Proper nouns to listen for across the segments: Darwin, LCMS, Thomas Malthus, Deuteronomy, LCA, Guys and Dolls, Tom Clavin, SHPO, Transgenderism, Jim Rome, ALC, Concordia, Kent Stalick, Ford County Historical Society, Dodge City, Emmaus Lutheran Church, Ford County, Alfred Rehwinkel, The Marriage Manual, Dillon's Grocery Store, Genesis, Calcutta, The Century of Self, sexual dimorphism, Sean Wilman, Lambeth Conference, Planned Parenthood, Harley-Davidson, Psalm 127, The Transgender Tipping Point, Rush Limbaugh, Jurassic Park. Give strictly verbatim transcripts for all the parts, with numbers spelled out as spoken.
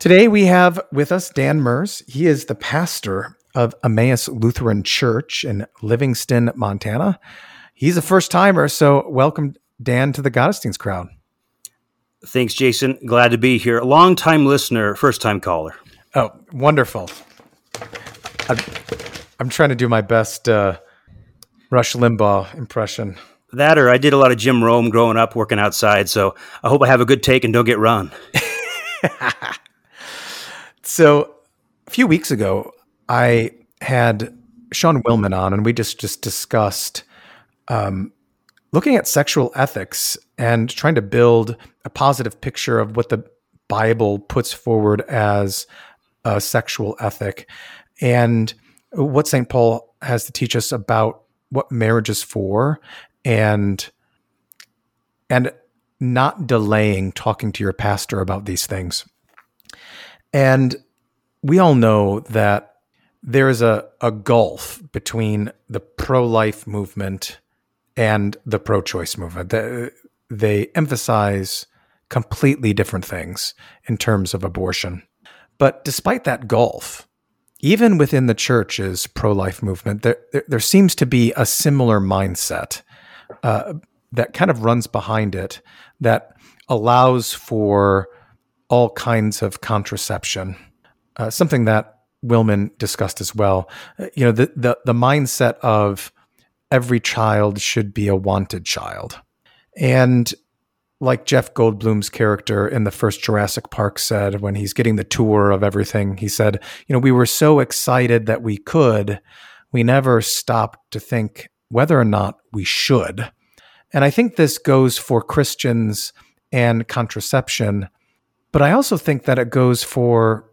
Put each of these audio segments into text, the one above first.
Today we have with us Dan Merz. He is the pastor of Emmaus Lutheran Church in Livingston, Montana. He's a first-timer, so welcome, Dan, to the Gottesdienst crowd. Thanks, Jason. Glad to be here. Long-time listener, first-time caller. Oh, wonderful. I'm, I'm trying to do my best uh, Rush Limbaugh impression. That or I did a lot of Jim Rome growing up, working outside, so I hope I have a good take and don't get run. So a few weeks ago, I had Sean Wilman on, and we just, just discussed um, looking at sexual ethics and trying to build a positive picture of what the Bible puts forward as a sexual ethic and what Saint Paul has to teach us about what marriage is for and and not delaying talking to your pastor about these things. And we all know that there is a, a gulf between the pro-life movement and the pro-choice movement. They, they emphasize completely different things in terms of abortion. But despite that gulf, even within the church's pro-life movement, there, there, there seems to be a similar mindset uh, that kind of runs behind it that allows for all kinds of contraception, uh, something that Wilman discussed as well. You know, the, the the mindset of every child should be a wanted child. And like Jeff Goldblum's character in the first Jurassic Park said when he's getting the tour of everything, he said, you know, we were so excited that we could, we never stopped to think whether or not we should. And I think this goes for Christians and contraception, but I also think that it goes for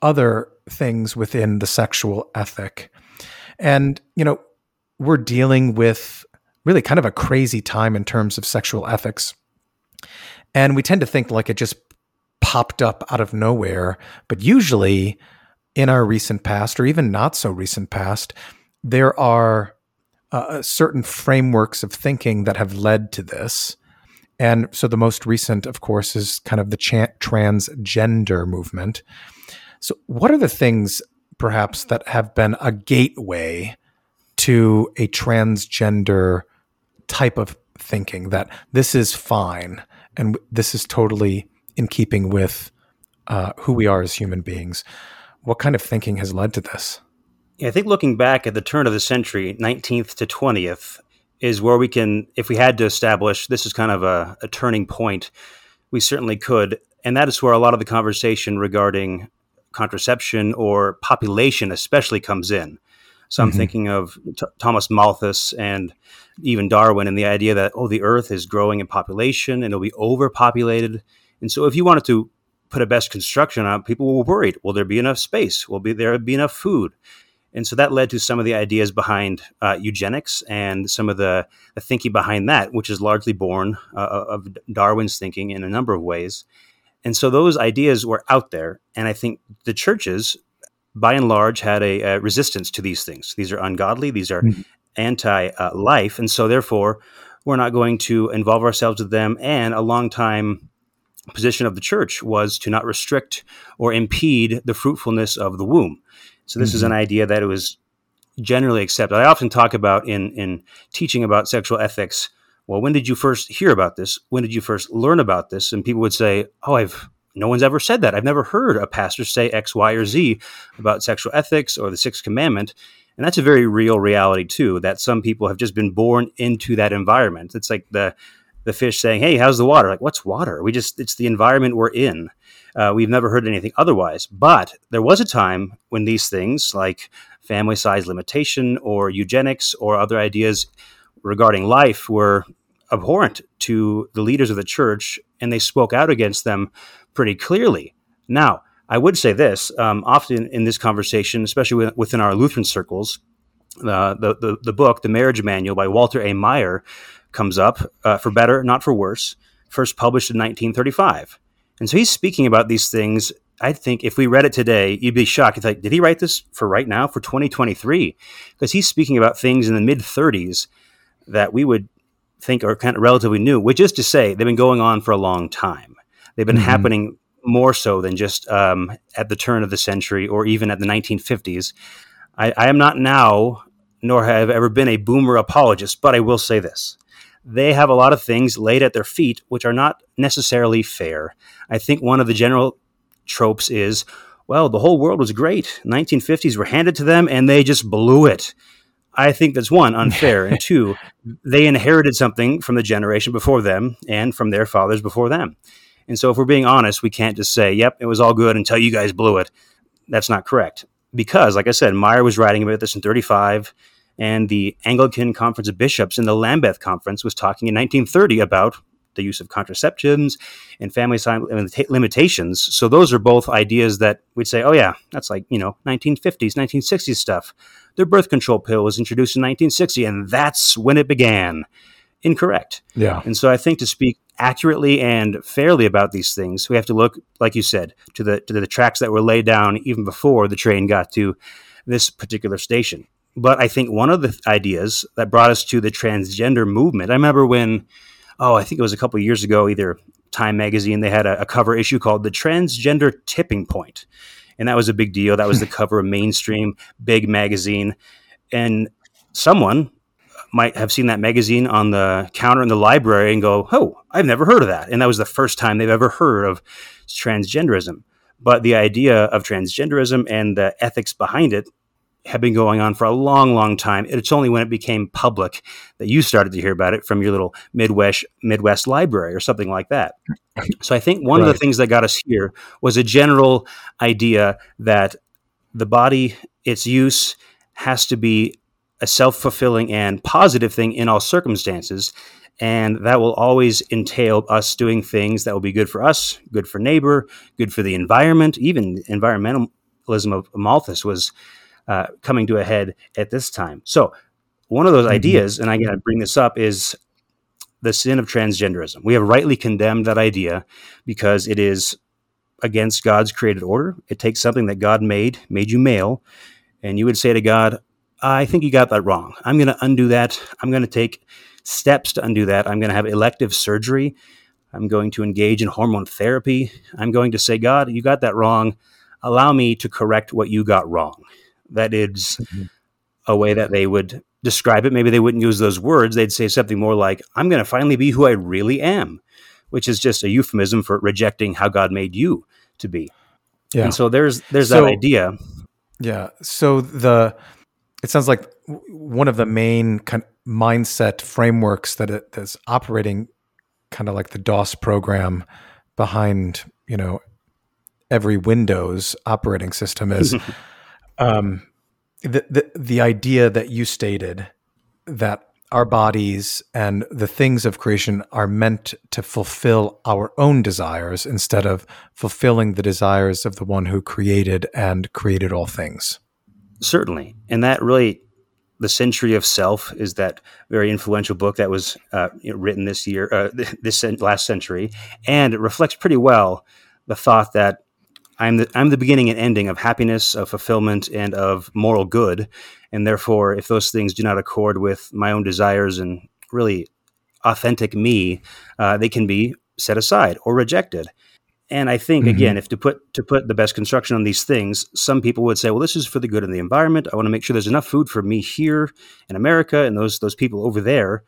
other things within the sexual ethic. And, you know, we're dealing with really kind of a crazy time in terms of sexual ethics. And we tend to think like it just popped up out of nowhere. But usually in our recent past, or even not so recent past, there are uh, certain frameworks of thinking that have led to this. And so the most recent, of course, is kind of the cha- transgender movement. So what are the things perhaps that have been a gateway to a transgender type of thinking that this is fine and this is totally in keeping with uh, who we are as human beings? What kind of thinking has led to this? Yeah, I think looking back at the turn of the century, nineteenth to twentieth, is where we can, if we had to establish, this is kind of a, a turning point, we certainly could. And that is where a lot of the conversation regarding contraception or population especially comes in. So I'm mm-hmm. thinking of T- Thomas Malthus and even Darwin and the idea that, oh, the earth is growing in population and it'll be overpopulated. And so if you wanted to put a best construction on it, people were worried, will there be enough space? Will be there be enough food? And so that led to some of the ideas behind uh, eugenics and some of the, the thinking behind that, which is largely born uh, of Darwin's thinking in a number of ways. And so those ideas were out there. And I think the churches, by and large, had a, a resistance to these things. These are ungodly. These are mm-hmm. anti-life. Uh, and so therefore, we're not going to involve ourselves with them. And a long time position of the church was to not restrict or impede the fruitfulness of the womb. So this mm-hmm. is an idea that it was generally accepted. I often talk about in, in teaching about sexual ethics, well, when did you first hear about this? When did you first learn about this? And people would say, oh, I've no one's ever said that. I've never heard a pastor say X, Y, or Z about sexual ethics or the Sixth Commandment. And that's a very real reality, too, that some people have just been born into that environment. It's like the the fish saying, hey, how's the water? Like, what's water? We just, it's the environment we're in. Uh, we've never heard anything otherwise. But there was a time when these things like family size limitation or eugenics or other ideas regarding life were abhorrent to the leaders of the church, and they spoke out against them pretty clearly. Now, I would say this, um, often in this conversation, especially within our Lutheran circles, uh, the, the, the book, The Marriage Manual by Walter A. Maier comes up, uh, for better, not for worse, first published in nineteen thirty-five. And so he's speaking about these things. I think if we read it today, you'd be shocked. It's like, did he write this for right now, for twenty twenty-three? Because he's speaking about things in the mid-thirties that we would think are kind of relatively new, which is to say they've been going on for a long time. They've been mm-hmm. happening more so than just um, at the turn of the century or even at the nineteen fifties. I, I am not now, nor have ever been a boomer apologist, but I will say this. They have a lot of things laid at their feet, which are not necessarily fair. I think one of the general tropes is, well, the whole world was great. nineteen fifties were handed to them and they just blew it. I think that's one, unfair. And two, they inherited something from the generation before them and from their fathers before them. And so if we're being honest, we can't just say, yep, it was all good until you guys blew it. That's not correct. Because, like I said, Maier was writing about this in thirty-five, and the Anglican Conference of Bishops in the Lambeth Conference was talking in nineteen thirty about the use of contraceptions and family time limitations. So those are both ideas that we'd say, oh yeah, that's like, you know, nineteen fifties, nineteen sixties stuff. Their birth control pill was introduced in nineteen sixty, and that's when it began. Incorrect. Yeah. And so I think to speak accurately and fairly about these things, we have to look, like you said, to the to the tracks that were laid down even before the train got to this particular station. But I think one of the ideas that brought us to the transgender movement, I remember when, oh, I think it was a couple of years ago, either Time Magazine, they had a, a cover issue called The Transgender Tipping Point. And that was a big deal. That was the cover of mainstream, big magazine. And someone might have seen that magazine on the counter in the library and go, oh, I've never heard of that. And that was the first time they've ever heard of transgenderism. But the idea of transgenderism and the ethics behind it have been going on for a long, long time. It's only when it became public that you started to hear about it from your little Midwest Midwest library or something like that. So I think one right. of the things that got us here was a general idea that the body, its use, has to be a self-fulfilling and positive thing in all circumstances. And that will always entail us doing things that will be good for us, good for neighbor, good for the environment. Even environmentalism of Malthus was Uh, coming to a head at this time. So one of those ideas, and I'm going to bring this up, is the sin of transgenderism. We have rightly condemned that idea because it is against God's created order. It takes something that God made, made you male, and you would say to God, I think you got that wrong. I'm going to undo that. I'm going to take steps to undo that. I'm going to have elective surgery. I'm going to engage in hormone therapy. I'm going to say, God, you got that wrong. Allow me to correct what you got wrong. That is mm-hmm. a way that they would describe it. Maybe they wouldn't use those words. They'd say something more like, I'm going to finally be who I really am, which is just a euphemism for rejecting how God made you to be. Yeah. And so there's there's so, that idea. Yeah. So the it sounds like one of the main kind of mindset frameworks that it, that's operating kind of like the DOS program behind, you know, every Windows operating system is Um, the, the the idea that you stated that our bodies and the things of creation are meant to fulfill our own desires instead of fulfilling the desires of the one who created and created all things. Certainly. And that really, The Century of Self is that very influential book that was uh, you know, written this year, uh, this last century, and it reflects pretty well the thought that I'm the, I'm the beginning and ending of happiness, of fulfillment, and of moral good. And therefore, if those things do not accord with my own desires and really authentic me, uh, they can be set aside or rejected. And I think, mm-hmm. again, if to put to put the best construction on these things, some people would say, well, this is for the good of the environment. I want to make sure there's enough food for me here in America and those those people over there.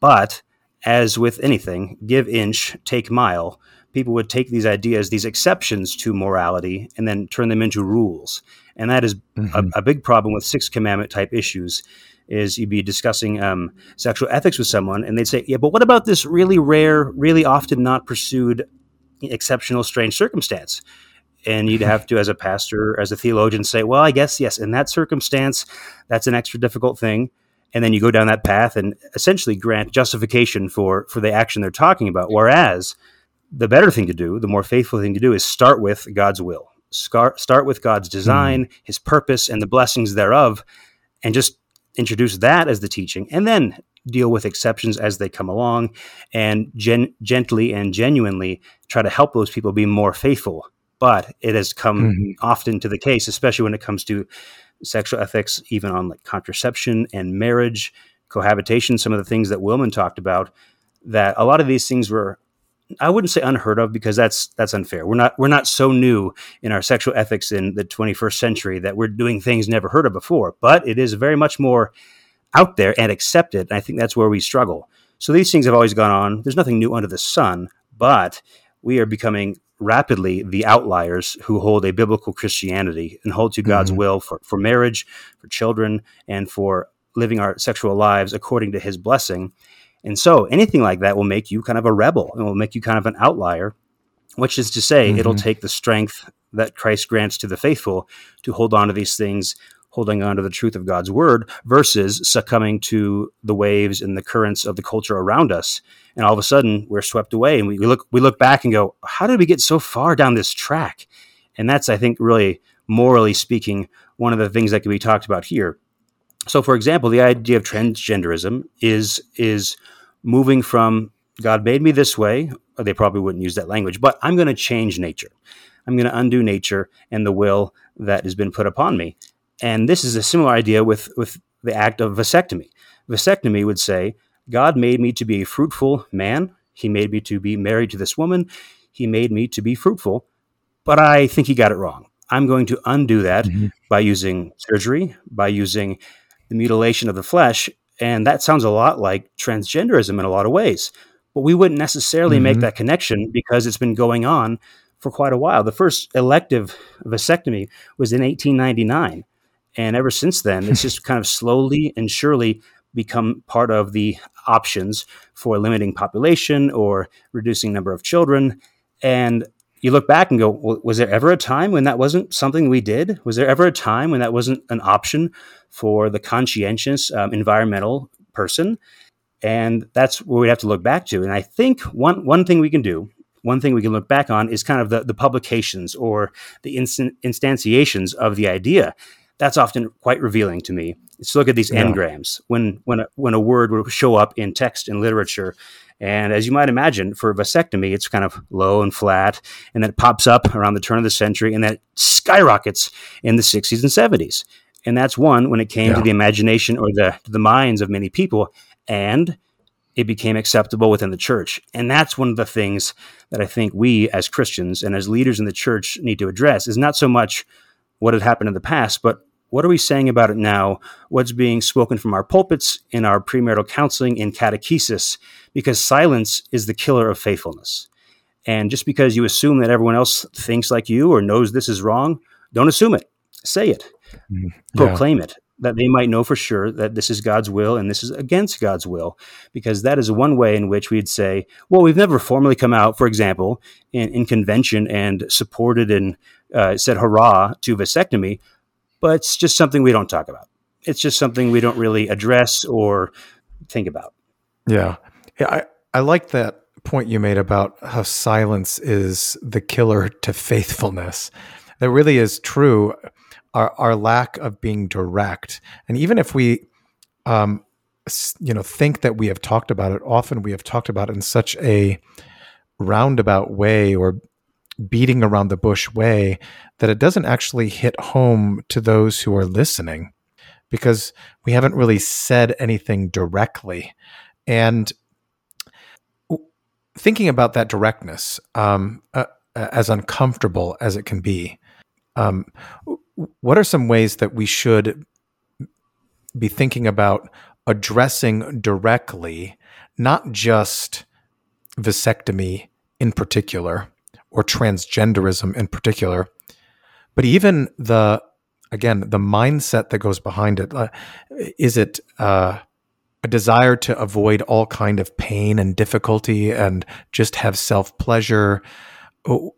But as with anything, give inch, take mile. People would take these ideas, these exceptions to morality, and then turn them into rules. And that is mm-hmm. a, a big problem with Sixth Commandment type issues, is you'd be discussing um, sexual ethics with someone, and they'd say, yeah, but what about this really rare, really often not pursued, exceptional, strange circumstance? And you'd have to, as a pastor, as a theologian, say, well, I guess, yes, in that circumstance, that's an extra difficult thing. And then you go down that path and essentially grant justification for, for the action they're talking about. Whereas the better thing to do, the more faithful thing to do, is start with God's will. Start with God's design, mm-hmm. his purpose, and the blessings thereof, and just introduce that as the teaching, and then deal with exceptions as they come along, and gen- gently and genuinely try to help those people be more faithful. But it has come mm-hmm. often to the case, especially when it comes to sexual ethics, even on like contraception and marriage, cohabitation, some of the things that Wilman talked about, that a lot of these things were, I wouldn't say unheard of, because that's that's unfair. We're not we're not so new in our sexual ethics in the twenty-first century that we're doing things never heard of before, but it is very much more out there and accepted. And I think that's where we struggle. So these things have always gone on. There's nothing new under the sun, but we are becoming rapidly the outliers who hold a biblical Christianity and hold to God's mm-hmm. will for, for marriage, for children, and for living our sexual lives according to his blessing. And so anything like that will make you kind of a rebel and will make you kind of an outlier, which is to say mm-hmm. it'll take the strength that Christ grants to the faithful to hold on to these things, holding on to the truth of God's word versus succumbing to the waves and the currents of the culture around us. And all of a sudden we're swept away and we look, we look back and go, how did we get so far down this track? And that's, I think, really morally speaking, one of the things that can be talked about here. So, for example, the idea of transgenderism is is moving from God made me this way, or they probably wouldn't use that language, but I'm going to change nature. I'm going to undo nature and the will that has been put upon me. And this is a similar idea with, with the act of vasectomy. Vasectomy would say, God made me to be a fruitful man. He made me to be married to this woman. He made me to be fruitful, but I think he got it wrong. I'm going to undo that mm-hmm. by using surgery, by using the mutilation of the flesh. And that sounds a lot like transgenderism in a lot of ways, but we wouldn't necessarily mm-hmm. make that connection because it's been going on for quite a while. The first elective vasectomy was in eighteen ninety-nine. And ever since then, it's just kind of slowly and surely become part of the options for limiting population or reducing number of children. And you look back and go, well, was there ever a time when that wasn't something we did? Was there ever a time when that wasn't an option for the conscientious um, environmental person? And that's where we have to look back to. And I think one one thing we can do, one thing we can look back on is kind of the, the publications or the instant instantiations of the idea. That's often quite revealing to me. Let's look at these yeah. engrams. When when a, when a word would show up in text and literature, and as you might imagine, for vasectomy, it's kind of low and flat, and then it pops up around the turn of the century, and then it skyrockets in the sixties and seventies. And that's one when it came yeah. to the imagination or the to the minds of many people, and it became acceptable within the church. And that's one of the things that I think we as Christians and as leaders in the church need to address is not so much what had happened in the past, but what are we saying about it now? What's being spoken from our pulpits, in our premarital counseling, in catechesis? Because silence is the killer of faithfulness. And just because you assume that everyone else thinks like you or knows this is wrong, don't assume it. Say it. Yeah. Proclaim it, that they might know for sure that this is God's will and this is against God's will. Because that is one way in which we'd say, well, we've never formally come out, for example, in, in convention and supported and uh, said hurrah to vasectomy, but it's just something we don't talk about. It's just something we don't really address or think about. Yeah. yeah I, I like that point you made about how silence is the killer to faithfulness. That really is true. Our, our lack of being direct. And even if we, um, you know, think that we have talked about it, often we have talked about it in such a roundabout way or beating around the bush way that it doesn't actually hit home to those who are listening because we haven't really said anything directly. And thinking about that directness, um, uh, as uncomfortable as it can be, um, what are some ways that we should be thinking about addressing directly, not just vasectomy in particular or transgenderism in particular, but even the, again, the mindset that goes behind it? Uh, is it uh, a desire to avoid all kind of pain and difficulty and just have self-pleasure? Oh,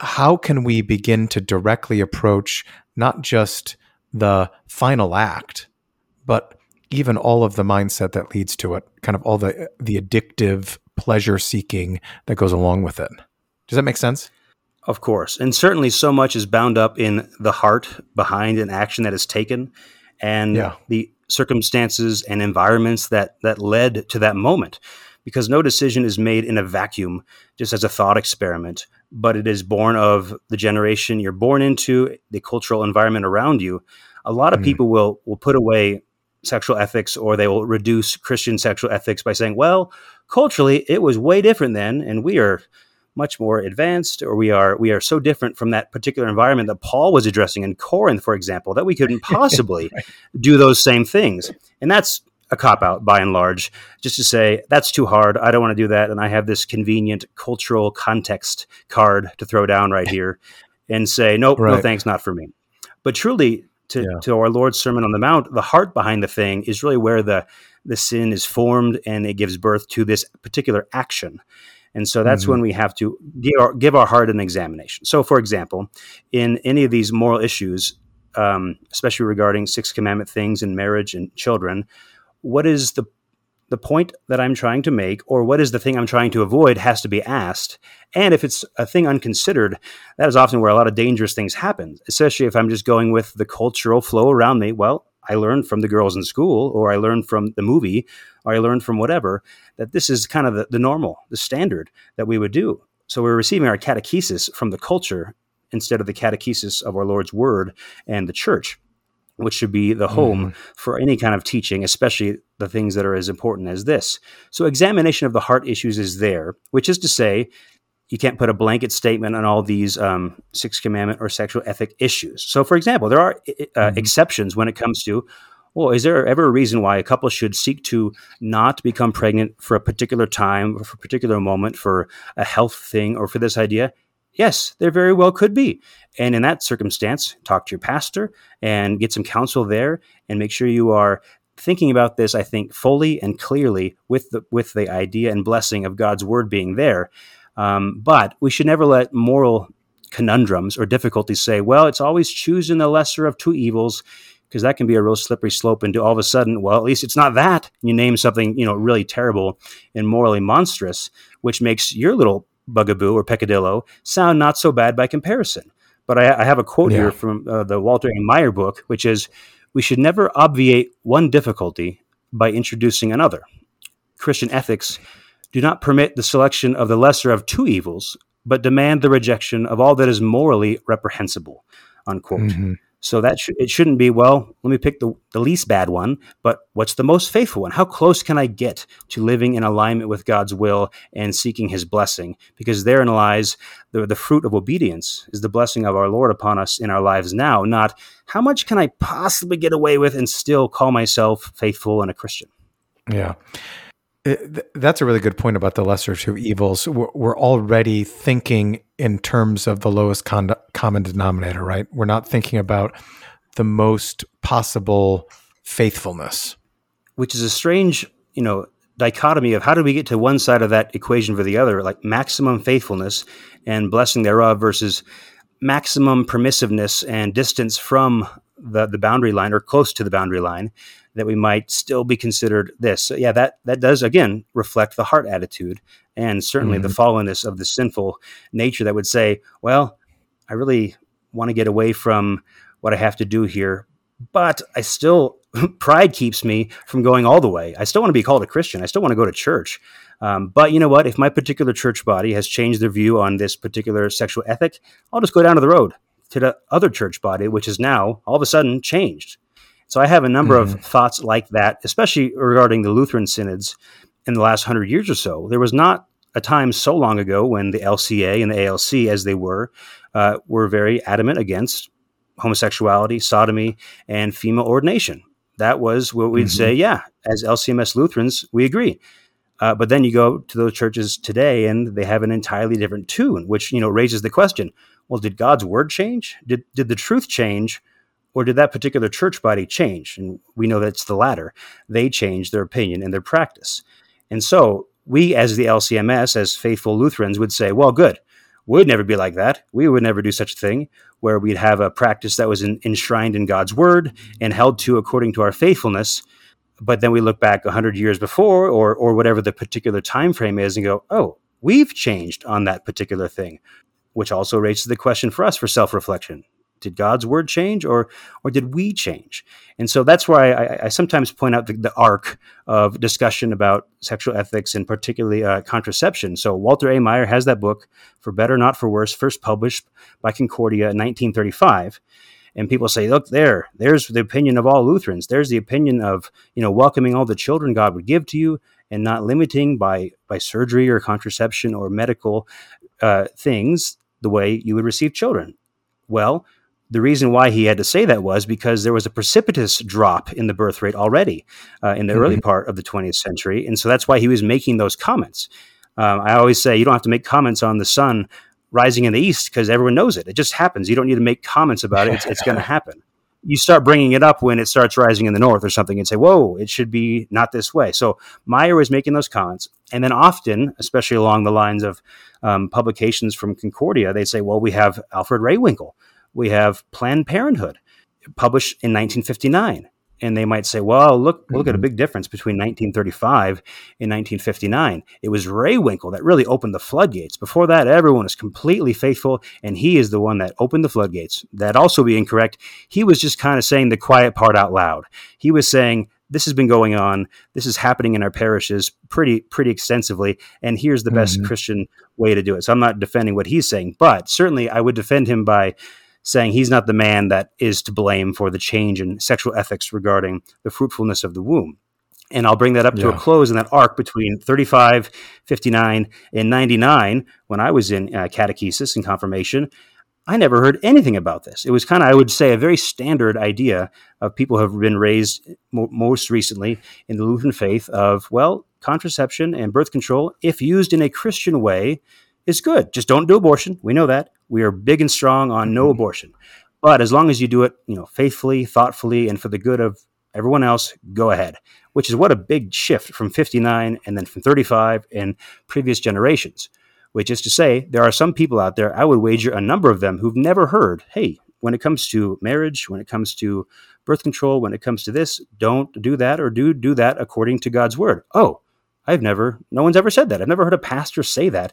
how can we begin to directly approach not just the final act, but even all of the mindset that leads to it, kind of all the the addictive pleasure seeking that goes along with it. Does that make sense? Of course. And certainly so much is bound up in the heart behind an action that is taken and yeah. the circumstances and environments that, that led to that moment. Because no decision is made in a vacuum, just as a thought experiment, but it is born of the generation you're born into, the cultural environment around you. A lot of mm. people will will put away sexual ethics, or they will reduce Christian sexual ethics by saying, well, culturally, it was way different then, and we are much more advanced, or we are we are so different from that particular environment that Paul was addressing in Corinth, for example, that we couldn't possibly right. do those same things. And that's a cop-out by and large, just to say, that's too hard, I don't want to do that, and I have this convenient cultural context card to throw down right here and say, nope, right. no thanks, not for me. But truly, to, yeah. to our Lord's Sermon on the Mount, the heart behind the thing is really where the, the sin is formed, and it gives birth to this particular action. And so that's mm-hmm. when we have to give our, give our heart an examination. So, for example, in any of these moral issues, um, especially regarding Sixth Commandment things and marriage and children, what is the the point that I'm trying to make, or what is the thing I'm trying to avoid, has to be asked. And if it's a thing unconsidered, that is often where a lot of dangerous things happen, especially if I'm just going with the cultural flow around me. Well, I learned from the girls in school, or I learned from the movie, or I learned from whatever, that this is kind of the, the normal, the standard that we would do. So we're receiving our catechesis from the culture instead of the catechesis of our Lord's Word and the church, which should be the home mm. for any kind of teaching, especially the things that are as important as this. So examination of the heart issues is there, which is to say, you can't put a blanket statement on all these um, Sixth Commandment or sexual ethic issues. So, for example, there are uh, mm-hmm. exceptions when it comes to, well, is there ever a reason why a couple should seek to not become pregnant for a particular time, or for a particular moment, for a health thing, or for this idea? Yes, there very well could be. And in that circumstance, talk to your pastor and get some counsel there, and make sure you are thinking about this, I think, fully and clearly with the, with the idea and blessing of God's word being there. Um, but we should never let moral conundrums or difficulties say, well, it's always choosing the lesser of two evils, because that can be a real slippery slope into all of a sudden, well, at least it's not that. You name something, you know, really terrible and morally monstrous, which makes your little bugaboo or peccadillo sound not so bad by comparison. But I, I have a quote yeah. here from uh, the Walter A. Maier book, which is, we should never obviate one difficulty by introducing another. Christian ethics do not permit the selection of the lesser of two evils, but demand the rejection of all that is morally reprehensible, unquote. Mm-hmm. So that sh- it shouldn't be, well, let me pick the, the least bad one, but what's the most faithful one? How close can I get to living in alignment with God's will and seeking his blessing? Because therein lies the, the fruit of obedience, is the blessing of our Lord upon us in our lives now, not how much can I possibly get away with and still call myself faithful and a Christian? Yeah. It, that's a really good point about the lesser two evils. We're, we're already thinking in terms of the lowest con- common denominator, right? We're not thinking about the most possible faithfulness. Which is a strange, you know, dichotomy of how do we get to one side of that equation for the other, like maximum faithfulness and blessing thereof versus maximum permissiveness and distance from the, the boundary line or close to the boundary line, that we might still be considered this. So yeah, that, that does, again, reflect the heart attitude and certainly mm-hmm. the fallenness of the sinful nature that would say, well, I really want to get away from what I have to do here, but I still, pride keeps me from going all the way. I still want to be called a Christian. I still want to go to church. Um, but you know what? If my particular church body has changed their view on this particular sexual ethic, I'll just go down to the road to the other church body, which is now all of a sudden changed. So I have a number mm. of thoughts like that, especially regarding the Lutheran synods in the last hundred years or so. There was not a time so long ago when the L C A and the A L C, as they were, uh, were very adamant against homosexuality, sodomy, and female ordination. That was what we'd mm-hmm. say, yeah, as L C M S Lutherans, we agree. Uh, but then you go to those churches today and they have an entirely different tune, which, you know, raises the question, well, did God's word change? Did did the truth change? Or did that particular church body change? And we know that's the latter. They changed their opinion and their practice. And so we, as the L C M S, as faithful Lutherans, would say, well, good. We'd never be like that. We would never do such a thing where we'd have a practice that was in, enshrined in God's word and held to according to our faithfulness. But then we look back one hundred years before or or whatever the particular time frame is and go, oh, we've changed on that particular thing, which also raises the question for us for self-reflection. Did God's word change or or did we change? And so that's why I, I sometimes point out the, the arc of discussion about sexual ethics and particularly uh, contraception. So Walter A. Maier has that book, For Better Not For Worse, first published by Concordia in nineteen thirty-five. And people say, look, there, there's the opinion of all Lutherans. There's the opinion of, you know, welcoming all the children God would give to you and not limiting by by surgery or contraception or medical uh, things the way you would receive children. Well, the reason why he had to say that was because there was a precipitous drop in the birth rate already uh, in the mm-hmm. early part of the twentieth century. And so that's why he was making those comments. Um, I always say you don't have to make comments on the sun rising in the east because everyone knows it. It just happens. You don't need to make comments about it. It's, it's going to happen. You start bringing it up when it starts rising in the north or something and say, whoa, it should be not this way. So Maier was making those comments. And then often, especially along the lines of um, publications from Concordia, they say, well, we have Alfred Rehwinkel. We have Planned Parenthood published in nineteen fifty-nine. And they might say, well, look, look at a big difference between nineteen thirty-five and nineteen fifty-nine. It was Rehwinkel that really opened the floodgates. Before that, everyone was completely faithful, and he is the one that opened the floodgates. That'd also be incorrect. He was just kind of saying the quiet part out loud. He was saying, this has been going on. This is happening in our parishes pretty, pretty extensively. And here's the mm-hmm. best Christian way to do it. So I'm not defending what he's saying, but certainly I would defend him by saying he's not the man that is to blame for the change in sexual ethics regarding the fruitfulness of the womb. And I'll bring that up yeah. to a close in that arc between thirty-five, fifty-nine, and ninety-nine, when I was in uh, catechesis and confirmation, I never heard anything about this. It was kind of, I would say, a very standard idea of people who have been raised mo- most recently in the Lutheran faith of, well, contraception and birth control, if used in a Christian way, is good. Just don't do abortion. We know that. We are big and strong on no abortion, but as long as you do it, you know, faithfully, thoughtfully, and for the good of everyone else, go ahead, which is what a big shift from fifty-nine and then from thirty-five and previous generations, which is to say there are some people out there, I would wager a number of them who've never heard, hey, when it comes to marriage, when it comes to birth control, when it comes to this, don't do that or do do that according to God's word. Oh, I've never, no one's ever said that. I've never heard a pastor say that.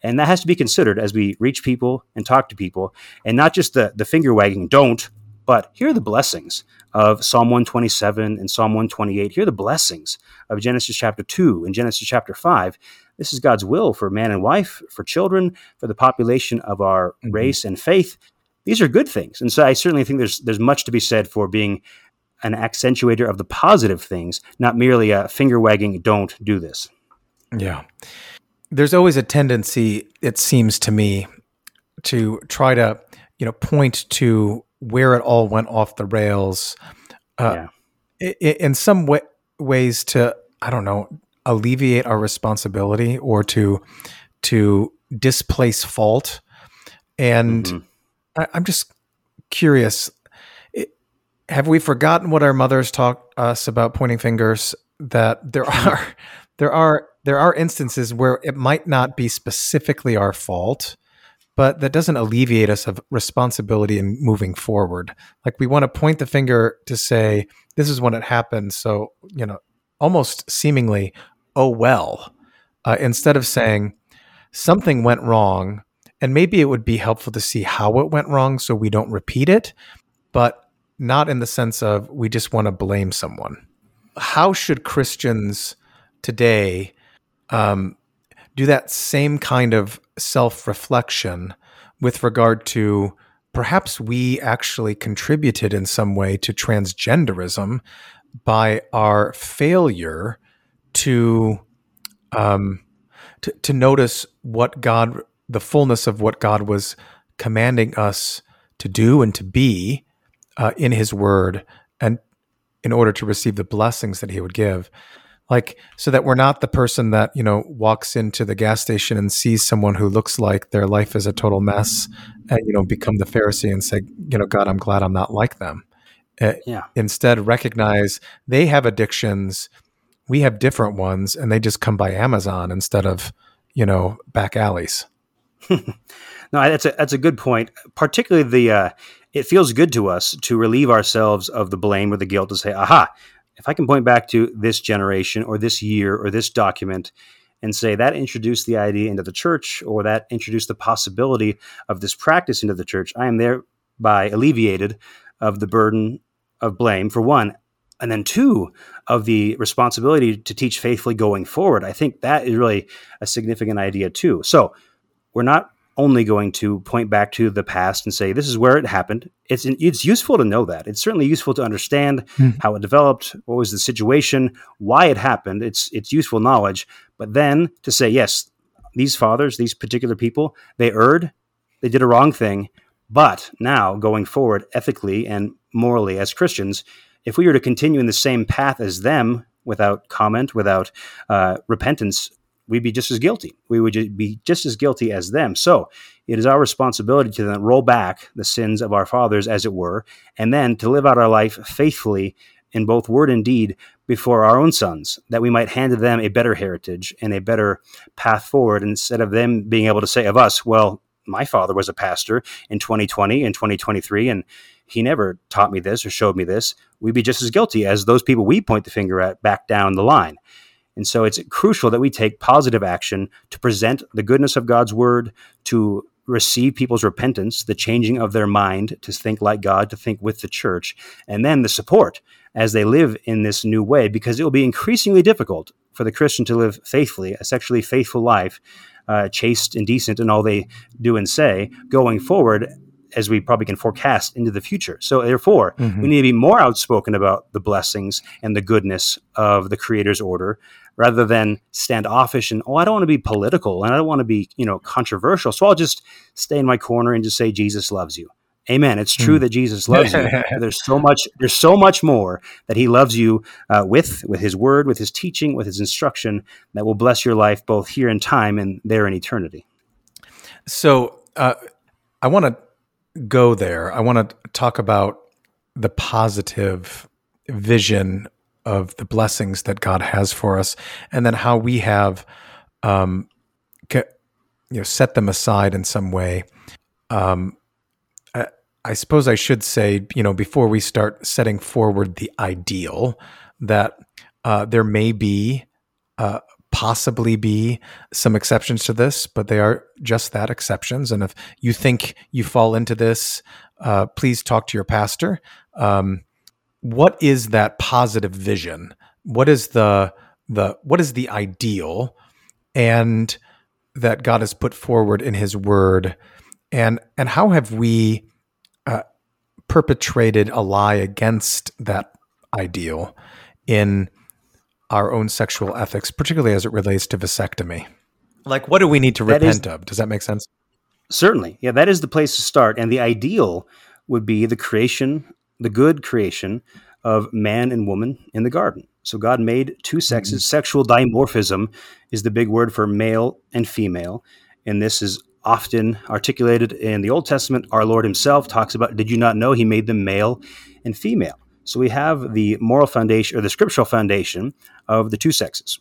And that has to be considered as we reach people and talk to people, and not just the, the finger wagging, don't, but here are the blessings of Psalm one twenty-seven and Psalm one twenty-eight. Here are the blessings of Genesis chapter two and Genesis chapter five. This is God's will for man and wife, for children, for the population of our mm-hmm. race and faith. These are good things. And so I certainly think there's there's much to be said for being an accentuator of the positive things, not merely a finger wagging, don't do this. Yeah. There's always a tendency, it seems to me, to try to, you know, point to where it all went off the rails. Uh, yeah. In some way, ways to, I don't know, alleviate our responsibility or to to displace fault. And mm-hmm. I, I'm just curious, it, have we forgotten what our mothers taught us about pointing fingers? That there are there are There are instances where it might not be specifically our fault, but that doesn't alleviate us of responsibility in moving forward. Like we want to point the finger to say, this is when it happened. So, you know, almost seemingly, oh, well, uh, instead of saying something went wrong, and maybe it would be helpful to see how it went wrong so we don't repeat it, but not in the sense of we just want to blame someone. How should Christians today Um, do that same kind of self-reflection with regard to perhaps we actually contributed in some way to transgenderism by our failure to um, to, to notice what God, the fullness of what God was commanding us to do and to be uh, in His Word, and in order to receive the blessings that He would give. Like, so that we're not the person that, you know, walks into the gas station and sees someone who looks like their life is a total mess and, you know, become the Pharisee and say, you know, God, I'm glad I'm not like them. Uh, yeah. Instead, recognize they have addictions. We have different ones, and they just come by Amazon instead of, you know, back alleys. No, that's a, that's a good point. Particularly the, uh, it feels good to us to relieve ourselves of the blame or the guilt to say, aha, if I can point back to this generation or this year or this document and say that introduced the idea into the church or that introduced the possibility of this practice into the church, I am thereby alleviated of the burden of blame, for one, and then two, of the responsibility to teach faithfully going forward. I think that is really a significant idea too. So we're not only going to point back to the past and say, this is where it happened. It's it's useful to know that. It's certainly useful to understand mm. how it developed, what was the situation, why it happened. It's it's useful knowledge. But then to say, yes, these fathers, these particular people, they erred, they did a wrong thing. But now going forward ethically and morally as Christians, if we were to continue in the same path as them without comment, without uh, repentance, we'd be just as guilty. We would be just as guilty as them. So it is our responsibility to then roll back the sins of our fathers, as it were, and then to live out our life faithfully in both word and deed before our own sons, that we might hand to them a better heritage and a better path forward, instead of them being able to say of us, well, my father was a pastor in twenty twenty and twenty twenty-three, and he never taught me this or showed me this. We'd be just as guilty as those people we point the finger at back down the line. And so it's crucial that we take positive action to present the goodness of God's word, to receive people's repentance, the changing of their mind, to think like God, to think with the church, and then the support as they live in this new way, because it will be increasingly difficult for the Christian to live faithfully, a sexually faithful life, uh, chaste and decent in all they do and say going forward, as we probably can forecast into the future. So therefore, mm-hmm. we need to be more outspoken about the blessings and the goodness of the Creator's order, rather than standoffish and, oh, I don't want to be political and I don't want to be, you know, controversial. So I'll just stay in my corner and just say, Jesus loves you. Amen. It's true mm. that Jesus loves you. There's so much, there's so much more that he loves you uh, with, with his word, with his teaching, with his instruction that will bless your life both here in time and there in eternity. So uh, I want to go there. I want to talk about the positive vision of the blessings that God has for us, and then how we have, um, you know, set them aside in some way. Um, I, I suppose I should say, you know, before we start setting forward the ideal, that uh, there may be, uh, possibly be some exceptions to this, but they are just that, exceptions. And if you think you fall into this, uh, please talk to your pastor. Um, what is that positive vision? What is the, the, what is the ideal and that God has put forward in his word? And, and how have we, uh, perpetrated a lie against that ideal in our own sexual ethics, particularly as it relates to vasectomy? Like, what do we need to that repent is, of? Does that make sense? Certainly. Yeah, that is the place to start. And the ideal would be the creation, the good creation of man and woman in the garden. So God made two sexes. Mm-hmm. Sexual dimorphism is the big word for male and female. And this is often articulated in the Old Testament. Our Lord himself talks about, did you not know he made them male and female? So we have the moral foundation or the scriptural foundation of the two sexes.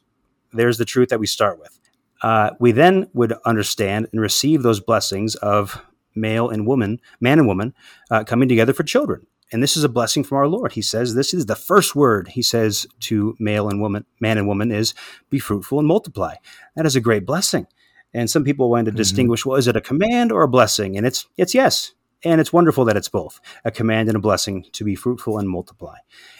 There's the truth that we start with. Uh, we then would understand and receive those blessings of male and woman, man and woman uh, coming together for children. And this is a blessing from our Lord. He says, this is the first word he says to male and woman, man and woman, is be fruitful and multiply. That is a great blessing. And some people want to mm-hmm. distinguish, well, is it a command or a blessing? And it's it's yes. And it's wonderful that it's both a command and a blessing to be fruitful and multiply.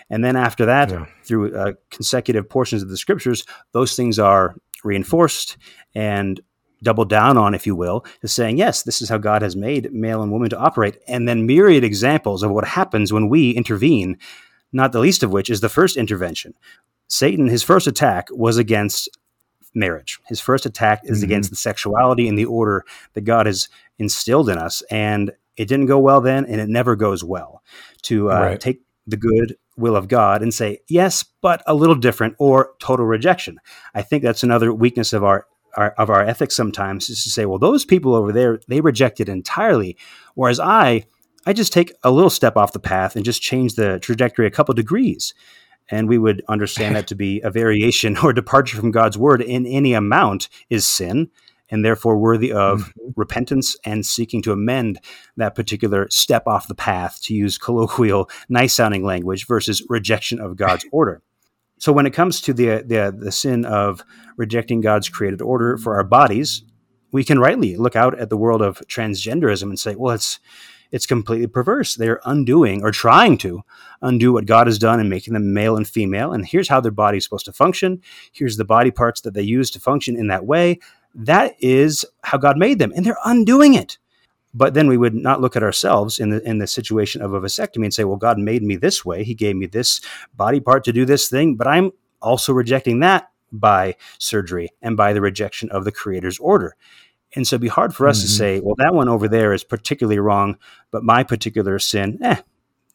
And then after that, yeah. through uh, consecutive portions of the scriptures, those things are reinforced and doubled down on, if you will, to saying, yes, this is how God has made male and woman to operate. And then myriad examples of what happens when we intervene, not the least of which is the first intervention. Satan, his first attack was against marriage. His first attack is mm-hmm. against the sexuality and the order that God has instilled in us. And it didn't go well then, and it never goes well to uh, right. take the good will of God and say, yes, but a little different, or total rejection. I think that's another weakness of our, our of our ethics sometimes, is to say, well, those people over there, they reject it entirely, whereas I, I just take a little step off the path and just change the trajectory a couple degrees. And we would understand that to be a variation or departure from God's word in any amount is sin, and therefore worthy of mm-hmm. repentance and seeking to amend that particular step off the path, to use colloquial, nice-sounding language, versus rejection of God's order. So when it comes to the, the the sin of rejecting God's created order for our bodies, we can rightly look out at the world of transgenderism and say, well, it's it's completely perverse. They're undoing or trying to undo what God has done and making them male and female. And here's how their body is supposed to function. Here's the body parts that they use to function in that way. That is how God made them. And they're undoing it. But then we would not look at ourselves in the in the situation of a vasectomy and say, well, God made me this way. He gave me this body part to do this thing, but I'm also rejecting that by surgery and by the rejection of the Creator's order. And so it'd be hard for us mm-hmm. to say, well, that one over there is particularly wrong, but my particular sin, eh,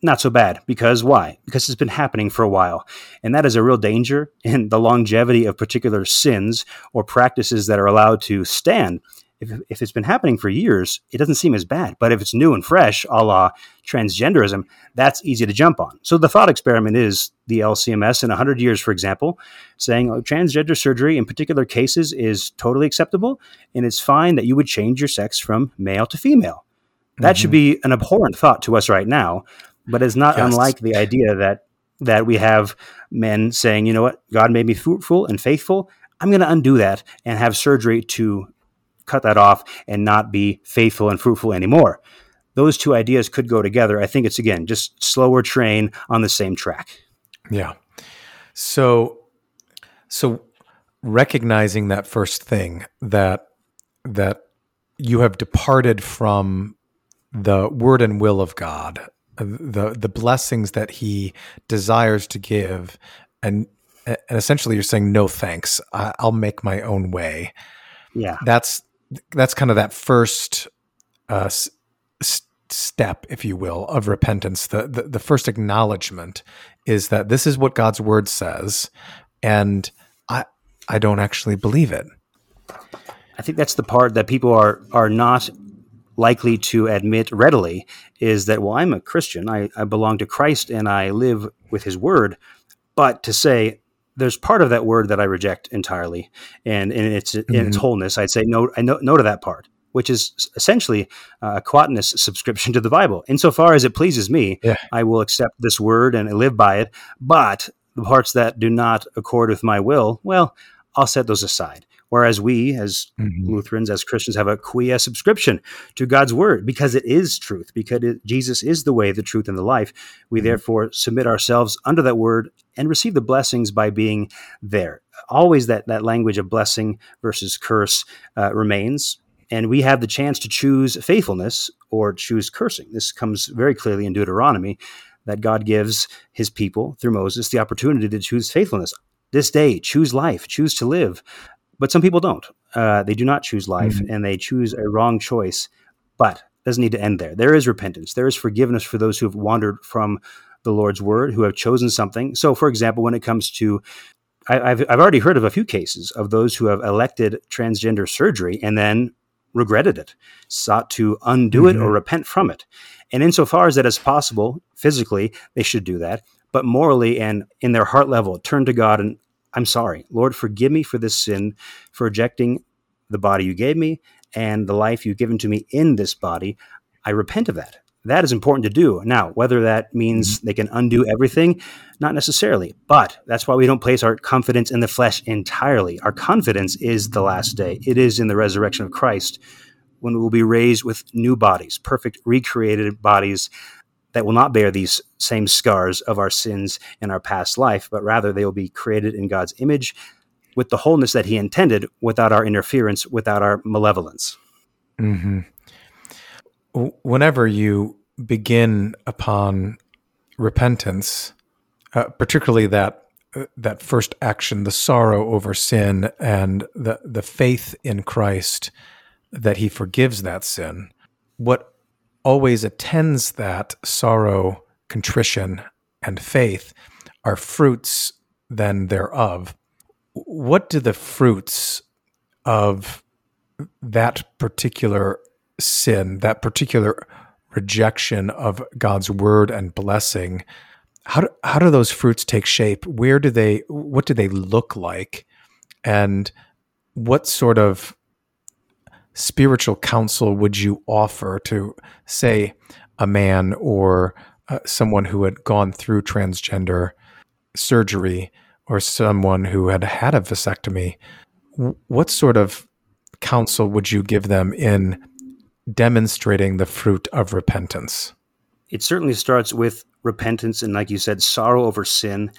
not so bad. Because why? Because it's been happening for a while. And that is a real danger in the longevity of particular sins or practices that are allowed to stand. If, if it's been happening for years, it doesn't seem as bad. But if it's new and fresh, a la transgenderism, that's easy to jump on. So the thought experiment is the L C M S in one hundred years, for example, saying oh, transgender surgery in particular cases is totally acceptable, and it's fine that you would change your sex from male to female. That mm-hmm. should be an abhorrent thought to us right now, but it's not Just. unlike the idea that that we have men saying, you know what, God made me fruitful and faithful. I'm going to undo that and have surgery to cut that off and not be faithful and fruitful anymore. Those two ideas could go together. I think it's, again, just slower train on the same track. Yeah. So, so recognizing that first thing, that, that you have departed from the word and will of God, the, the blessings that He desires to give. And, and essentially you're saying, no, thanks. I, I'll make my own way. Yeah. That's, That's kind of that first uh, s- step, if you will, of repentance. The, the the first acknowledgement is that this is what God's word says, and I I don't actually believe it. I think that's the part that people are are not likely to admit readily, is that, well, I'm a Christian, I, I belong to Christ, and I live with His word, but to say, there's part of that word that I reject entirely, and in its in mm-hmm. its wholeness, I'd say no. I no, no to that part, which is essentially a Quatinus subscription to the Bible. Insofar as it pleases me, yeah. I will accept this word and live by it. But the parts that do not accord with my will, well, I'll set those aside. Whereas we, as mm-hmm. Lutherans, as Christians, have a quia subscription to God's word because it is truth, because it, Jesus is the way, the truth, and the life. We mm-hmm. therefore submit ourselves under that word and receive the blessings by being there. Always that, that language of blessing versus curse uh, remains, and we have the chance to choose faithfulness or choose cursing. This comes very clearly in Deuteronomy, that God gives His people through Moses the opportunity to choose faithfulness. This day, choose life, choose to live. But some people don't. Uh, they do not choose life, mm-hmm. and they choose a wrong choice. But it doesn't need to end there. There is repentance. There is forgiveness for those who have wandered from the Lord's word, who have chosen something. So, for example, when it comes to, I, I've, I've already heard of a few cases of those who have elected transgender surgery and then regretted it, sought to undo mm-hmm. it or repent from it. And insofar as that is possible, physically, they should do that. But morally and in their heart level, turn to God and, I'm sorry, Lord, forgive me for this sin, for rejecting the body You gave me and the life You've given to me in this body. I repent of that. That is important to do. Now, whether that means they can undo everything, not necessarily, but that's why we don't place our confidence in the flesh entirely. Our confidence is the last day. It is in the resurrection of Christ, when we will be raised with new bodies, perfect, recreated bodies that will not bear these same scars of our sins in our past life, but rather they will be created in God's image with the wholeness that He intended, without our interference, without our malevolence. Mm-hmm. Whenever you begin upon repentance, uh, particularly that uh, that first action, the sorrow over sin and the, the faith in Christ that He forgives that sin, what always attends that sorrow, contrition, and faith are fruits then thereof. What do the fruits of that particular sin, that particular rejection of God's word and blessing, how do, how do those fruits take shape? Where do they, what do they look like? And what sort of spiritual counsel would you offer to, say, a man or uh, someone who had gone through transgender surgery or someone who had had a vasectomy, what sort of counsel would you give them in demonstrating the fruit of repentance? It certainly starts with repentance and, like you said, sorrow over sin.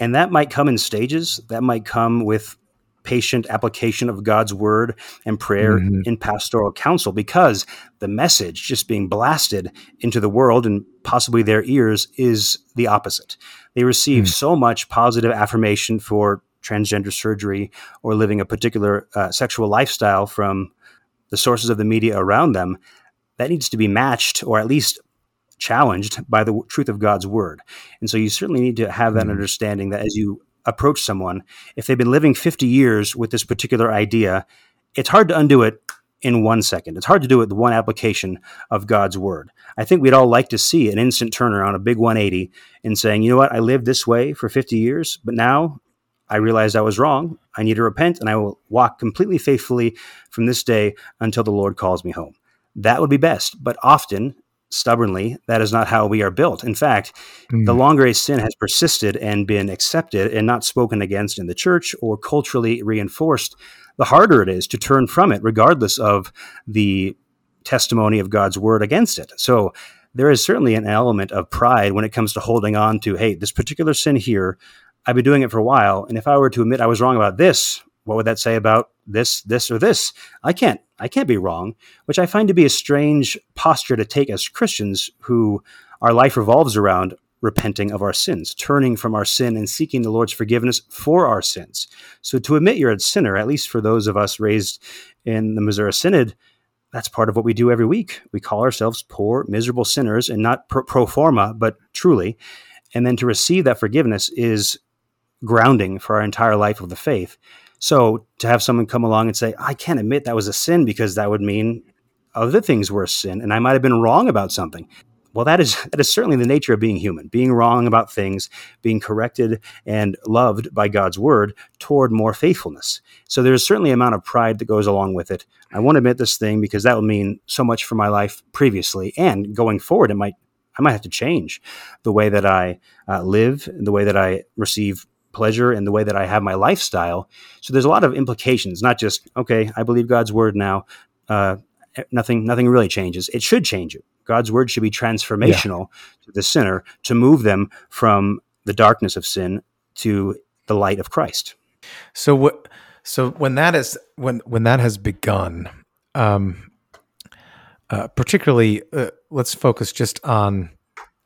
And that might come in stages. That might come with patient application of God's word and prayer mm-hmm. in pastoral counsel, because the message just being blasted into the world and possibly their ears is the opposite. They receive mm-hmm. so much positive affirmation for transgender surgery or living a particular uh, sexual lifestyle from the sources of the media around them. That needs to be matched or at least challenged by the w- truth of God's word. And so you certainly need to have that mm-hmm. understanding that as you approach someone, if they've been living fifty years with this particular idea, it's hard to undo it in one second. It's hard to do it with one application of God's word. I think we'd all like to see an instant turnaround, a big one eighty, and saying, you know what, I lived this way for fifty years, but now I realized I was wrong. I need to repent, and I will walk completely faithfully from this day until the Lord calls me home. That would be best, but often, stubbornly, that is not how we are built. In fact, mm. the longer a sin has persisted and been accepted and not spoken against in the church or culturally reinforced, the harder it is to turn from it, regardless of the testimony of God's word against it. So there is certainly an element of pride when it comes to holding on to, hey, this particular sin here, I've been doing it for a while, and if I were to admit I was wrong about this, what would that say about this, this, or this? I can't, I can't be wrong, which I find to be a strange posture to take as Christians who our life revolves around repenting of our sins, turning from our sin and seeking the Lord's forgiveness for our sins. So to admit you're a sinner, at least for those of us raised in the Missouri Synod, that's part of what we do every week. We call ourselves poor, miserable sinners, and not pro forma, but truly. And then to receive that forgiveness is grounding for our entire life of the faith. So to have someone come along and say, I can't admit that was a sin because that would mean other things were a sin and I might have been wrong about something. Well, that is that is certainly the nature of being human, being wrong about things, being corrected and loved by God's word toward more faithfulness. So there's certainly an amount of pride that goes along with it. I won't admit this thing because that would mean so much for my life previously, and going forward, it might I might have to change the way that I uh, live, the way that I receive pleasure and the way that I have my lifestyle. So there's a lot of implications, not just, okay, I believe God's word now. Uh, nothing, nothing really changes. It should change it. God's word should be transformational yeah. to the sinner to move them from the darkness of sin to the light of Christ. So what, so when that is, when, when that has begun, um, uh, particularly uh, let's focus just on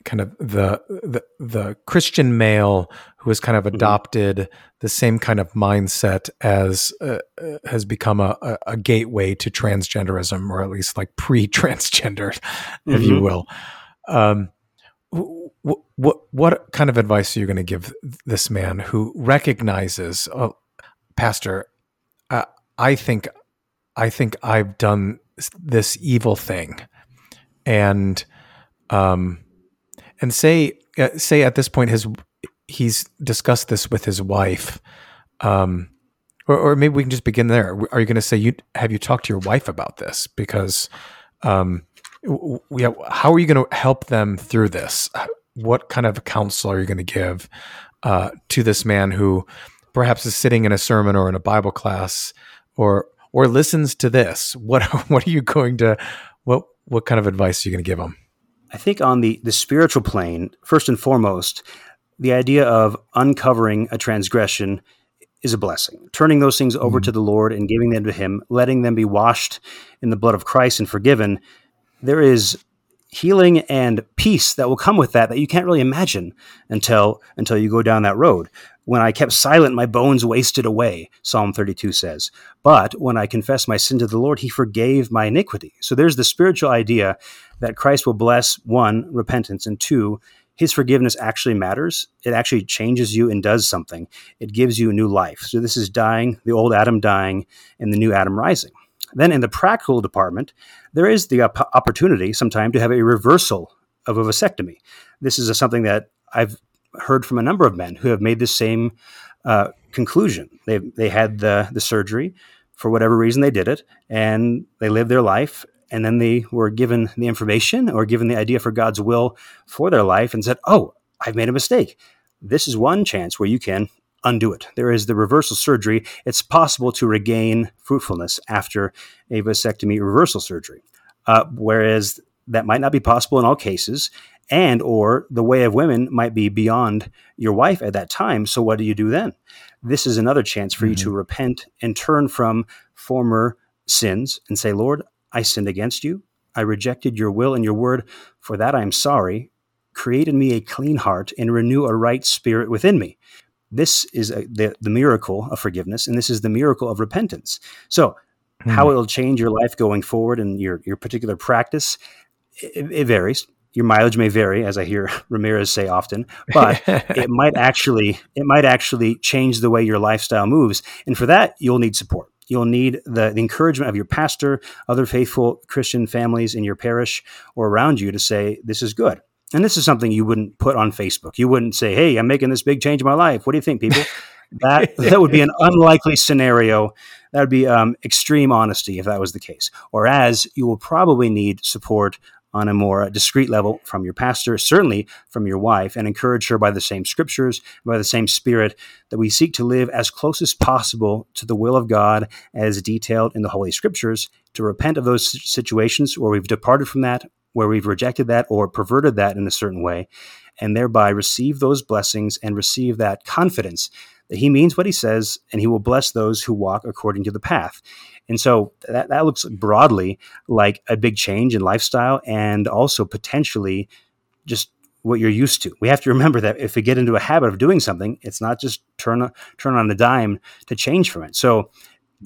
kind of the, the the Christian male who has kind of adopted mm-hmm. the same kind of mindset as uh, uh, has become a, a, a gateway to transgenderism, or at least like pre-transgender, mm-hmm. if you will. Um, wh- wh- what what kind of advice are you going to give this man who recognizes, oh, Pastor, uh, I think I think I've done this evil thing, and um. And say, uh, say at this point, his he's discussed this with his wife, um, or, or maybe we can just begin there. Are you going to say, you have you talked to your wife about this? Because, um, we have, how are you going to help them through this? What kind of counsel are you going to give uh, to this man who perhaps is sitting in a sermon or in a Bible class, or or listens to this? What what are you going to what what kind of advice are you going to give him? I think on the, the spiritual plane, first and foremost, the idea of uncovering a transgression is a blessing. Turning those things over mm-hmm. to the Lord and giving them to Him, letting them be washed in the blood of Christ and forgiven, there is healing and peace that will come with that that you can't really imagine until until you go down that road. When I kept silent, my bones wasted away, Psalm thirty-two says. But when I confessed my sin to the Lord, He forgave my iniquity. So there's the spiritual idea that Christ will bless, one, repentance, and two, His forgiveness actually matters. It actually changes you and does something. It gives you a new life. So this is dying, the old Adam dying, and the new Adam rising. Then in the practical department, there is the op- opportunity sometime to have a reversal of a vasectomy. This is a, something that I've heard from a number of men who have made the same uh, conclusion. They they had the, the surgery, for whatever reason they did it, and they lived their life, and then they were given the information or given the idea for God's will for their life and said, oh, I've made a mistake. This is one chance where you can undo it. There is the reversal surgery. It's possible to regain fruitfulness after a vasectomy reversal surgery, uh, whereas that might not be possible in all cases, and or the way of women might be beyond your wife at that time. So what do you do then? This is another chance for mm-hmm. you to repent and turn from former sins and say, Lord, I sinned against you. I rejected your will and your word. For that, I am sorry. Create in me a clean heart and renew a right spirit within me. This is a, the, the miracle of forgiveness, and this is the miracle of repentance. So mm-hmm. how it'll change your life going forward and your, your particular practice, it, it varies. Your mileage may vary, as I hear Ramirez say often, but it might actually it might actually change the way your lifestyle moves. And for that, you'll need support. You'll need the, the encouragement of your pastor, other faithful Christian families in your parish or around you to say, this is good. And this is something you wouldn't put on Facebook. You wouldn't say, hey, I'm making this big change in my life. What do you think, people? That that would be an unlikely scenario. That would be um, extreme honesty if that was the case. Whereas you will probably need support on a more discreet level from your pastor, certainly from your wife, and encourage her by the same scriptures, by the same spirit, that we seek to live as close as possible to the will of God as detailed in the Holy Scriptures, to repent of those situations where we've departed from that, where we've rejected that or perverted that in a certain way, and thereby receive those blessings and receive that confidence that he means what he says, and he will bless those who walk according to the path. And so that, that looks broadly like a big change in lifestyle and also potentially just what you're used to. We have to remember that if we get into a habit of doing something, it's not just turn turn on a dime to change from it. So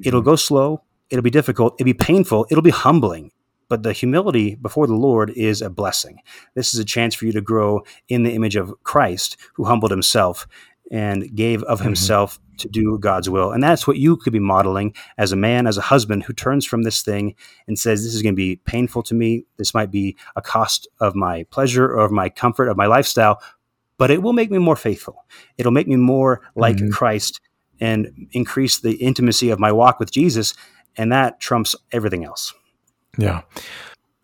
it'll go slow. It'll be difficult. It'll be painful. It'll be humbling. But the humility before the Lord is a blessing. This is a chance for you to grow in the image of Christ, who humbled himself and gave of himself mm-hmm. to do God's will. And that's what you could be modeling as a man, as a husband who turns from this thing and says, this is going to be painful to me. This might be a cost of my pleasure or of my comfort, of my lifestyle, but it will make me more faithful. It'll make me more like mm-hmm. Christ and increase the intimacy of my walk with Jesus. And that trumps everything else. Yeah.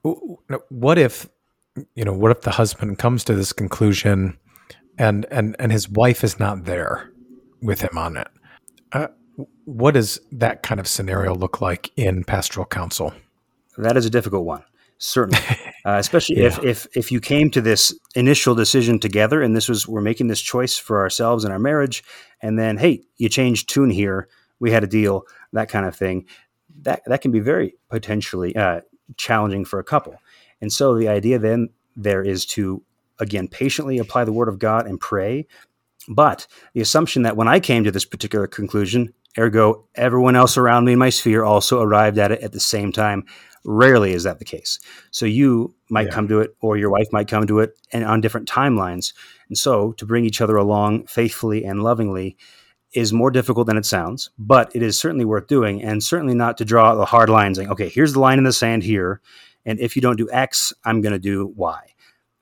What if, you know, what if the husband comes to this conclusion And and and his wife is not there with him on it? Uh, what does that kind of scenario look like in pastoral counsel? That is a difficult one, certainly, uh, especially yeah. if if if you came to this initial decision together, and this was we're making this choice for ourselves and our marriage, and then hey, you changed tune here, we had a deal, that kind of thing. That that can be very potentially uh, challenging for a couple, and so the idea then there is to, again, patiently apply the word of God and pray. But the assumption that when I came to this particular conclusion, ergo, everyone else around me in my sphere also arrived at it at the same time, rarely is that the case. So you might yeah. come to it, or your wife might come to it, and on different timelines. And so to bring each other along faithfully and lovingly is more difficult than it sounds, but it is certainly worth doing, and certainly not to draw the hard line saying, okay, here's the line in the sand here, and if you don't do X, I'm going to do Y.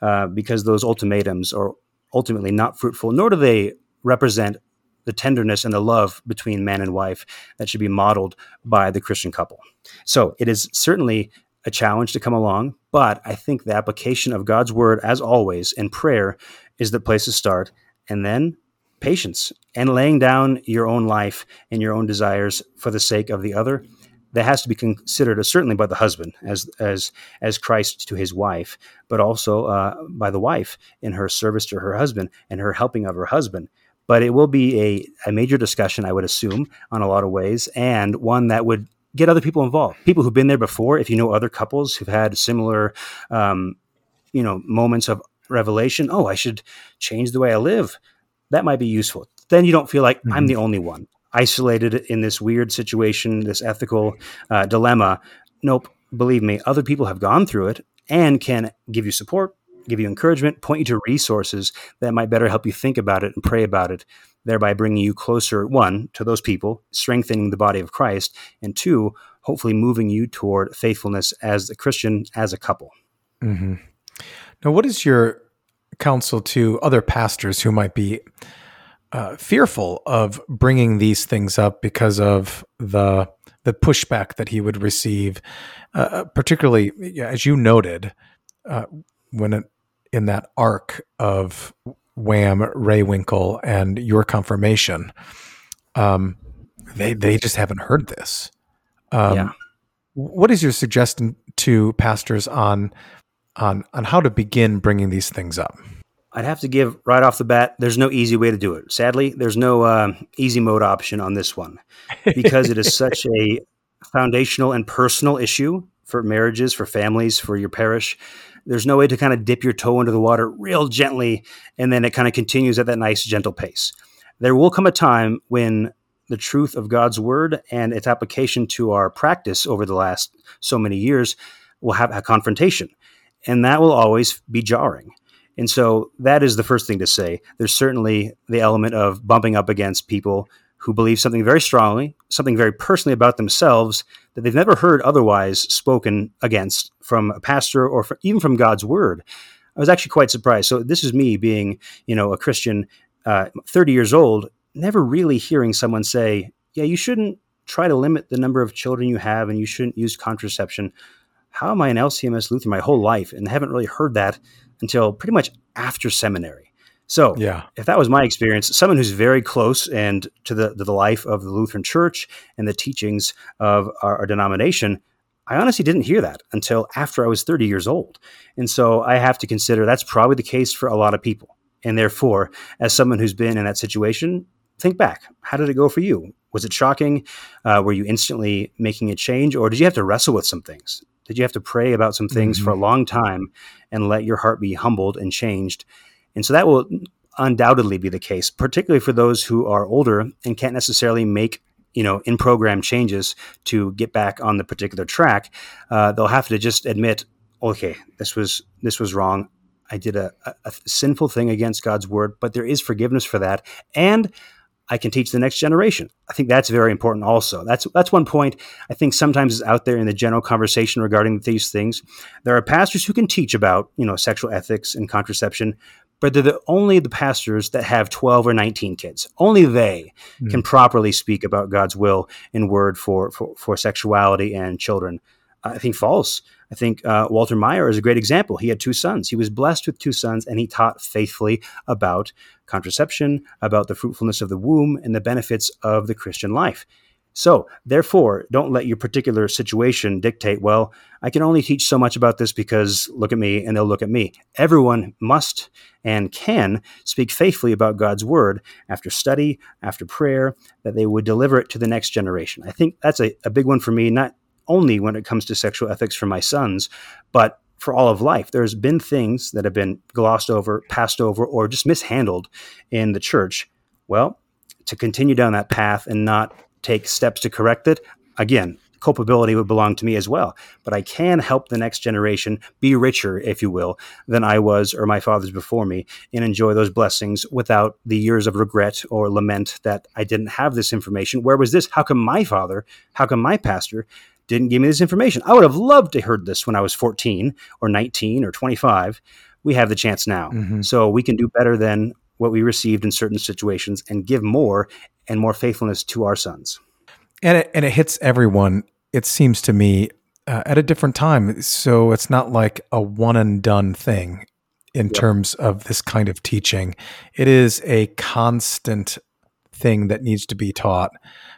Uh, because those ultimatums are ultimately not fruitful, nor do they represent the tenderness and the love between man and wife that should be modeled by the Christian couple. So it is certainly a challenge to come along, but I think the application of God's word, as always, and prayer is the place to start, and then patience and laying down your own life and your own desires for the sake of the other. That has to be considered, uh, certainly by the husband as as as Christ to his wife, but also uh, by the wife in her service to her husband and her helping of her husband. But it will be a, a major discussion, I would assume, on a lot of ways, and one that would get other people involved, people who've been there before. If you know other couples who've had similar, um, you know, moments of revelation, oh, I should change the way I live. That might be useful. Then you don't feel like mm-hmm. I'm the only one isolated in this weird situation, this ethical uh, dilemma. Nope. Believe me, other people have gone through it and can give you support, give you encouragement, point you to resources that might better help you think about it and pray about it, thereby bringing you closer, one, to those people, strengthening the body of Christ, and two, hopefully moving you toward faithfulness as a Christian, as a couple. Mm-hmm. Now, what is your counsel to other pastors who might be Uh, fearful of bringing these things up because of the the pushback that he would receive, uh, particularly as you noted, uh, when it, in that arc of Wham, Rehwinkel, and your confirmation, um, they they just haven't heard this. Um, yeah. What is your suggestion to pastors on on on how to begin bringing these things up? I'd have to give right off the bat, there's no easy way to do it. Sadly, there's no uh, easy mode option on this one, because it is such a foundational and personal issue for marriages, for families, for your parish. There's no way to kind of dip your toe into the water real gently, and then it kind of continues at that nice, gentle pace. There will come a time when the truth of God's word and its application to our practice over the last so many years will have a confrontation, and that will always be jarring. And so that is the first thing to say. There's certainly the element of bumping up against people who believe something very strongly, something very personally about themselves that they've never heard otherwise spoken against from a pastor or for, even from God's word. I was actually quite surprised. So this is me being, you know, a Christian, uh, thirty years old, never really hearing someone say, yeah, you shouldn't try to limit the number of children you have and you shouldn't use contraception. How am I an L C M S Lutheran my whole life? And I haven't really heard that until pretty much after seminary. So yeah. If that was my experience, someone who's very close and to the to the life of the Lutheran Church and the teachings of our, our denomination, I honestly didn't hear that until after I was thirty years old. And so I have to consider that's probably the case for a lot of people. And therefore, as someone who's been in that situation, think back. How did it go for you? Was it shocking? Uh, were you instantly making a change? Or did you have to wrestle with some things? Did you have to pray about some things mm-hmm. for a long time and let your heart be humbled and changed? And so that will undoubtedly be the case, particularly for those who are older and can't necessarily make, you know, in-program changes to get back on the particular track. Uh, they'll have to just admit, okay, this was this was wrong. I did a, a, a sinful thing against God's word, but there is forgiveness for that. And I can teach the next generation. I think that's very important also. That's that's one point I think sometimes is out there in the general conversation regarding these things. There are pastors who can teach about, you know, sexual ethics and contraception, but they're the, only the pastors that have twelve or nineteen kids. Only they mm. can properly speak about God's will and word for, for, for sexuality and children. I think false. I think uh, Walter Maier is a great example. He had two sons. He was blessed with two sons, and he taught faithfully about contraception, about the fruitfulness of the womb, and the benefits of the Christian life. So, therefore, don't let your particular situation dictate, well, I can only teach so much about this because look at me, and they'll look at me. Everyone must and can speak faithfully about God's word after study, after prayer, that they would deliver it to the next generation. I think that's a, a big one for me, not only when it comes to sexual ethics for my sons, but for all of life. There's been things that have been glossed over, passed over, or just mishandled in the church. Well, to continue down that path and not take steps to correct it, again, culpability would belong to me as well. But I can help the next generation be richer, if you will, than I was or my fathers before me, and enjoy those blessings without the years of regret or lament that I didn't have this information. Where was this? How come my father, how come my pastor didn't give me this information? I would have loved to heard this when I was fourteen or nineteen or twenty-five. We have the chance now. Mm-hmm. So we can do better than what we received in certain situations and give more and more faithfulness to our sons. And it, and it hits everyone, it seems to me, uh, at a different time. So it's not like a one and done thing in yeah. terms of this kind of teaching. It is a constant thing that needs to be taught.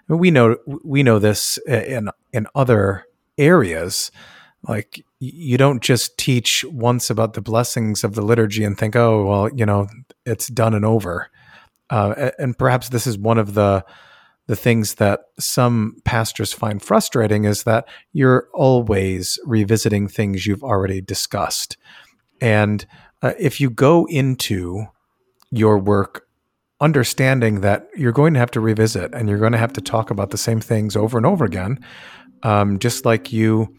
We know we know this in in other areas. Like, you don't just teach once about the blessings of the liturgy and think, oh, well, you know, it's done and over. Uh, and perhaps this is one of the the things that some pastors find frustrating, is that you're always revisiting things you've already discussed. And uh, if you go into your work understanding that you're going to have to revisit and you're going to have to talk about the same things over and over again, um, just like you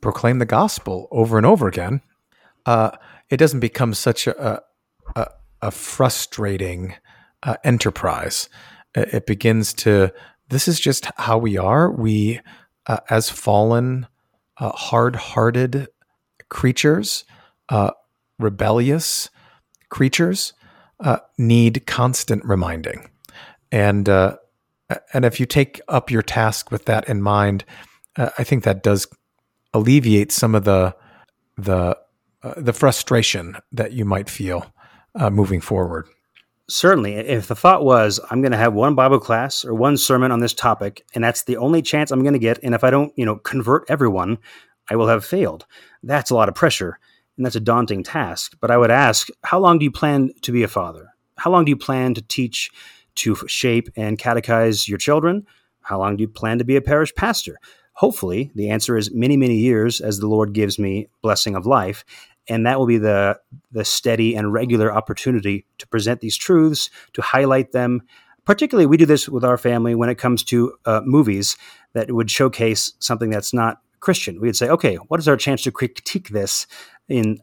proclaim the gospel over and over again, uh, it doesn't become such a, a, a frustrating uh, enterprise. It begins to, this is just how we are. We, uh, as fallen, uh, hard-hearted creatures, uh, rebellious creatures, Uh, need constant reminding. And uh, and if you take up your task with that in mind, uh, I think that does alleviate some of the the uh, the frustration that you might feel uh, moving forward. Certainly. If the thought was, I'm going to have one Bible class or one sermon on this topic, and that's the only chance I'm going to get, and if I don't, you know, convert everyone, I will have failed. That's a lot of pressure, and that's a daunting task. But I would ask, how long do you plan to be a father? How long do you plan to teach, to shape, and catechize your children? How long do you plan to be a parish pastor? Hopefully, the answer is many, many years, as the Lord gives me blessing of life. And that will be the the steady and regular opportunity to present these truths, to highlight them. Particularly, we do this with our family when it comes to uh, movies that would showcase something that's not Christian. We'd say, okay, what is our chance to critique this in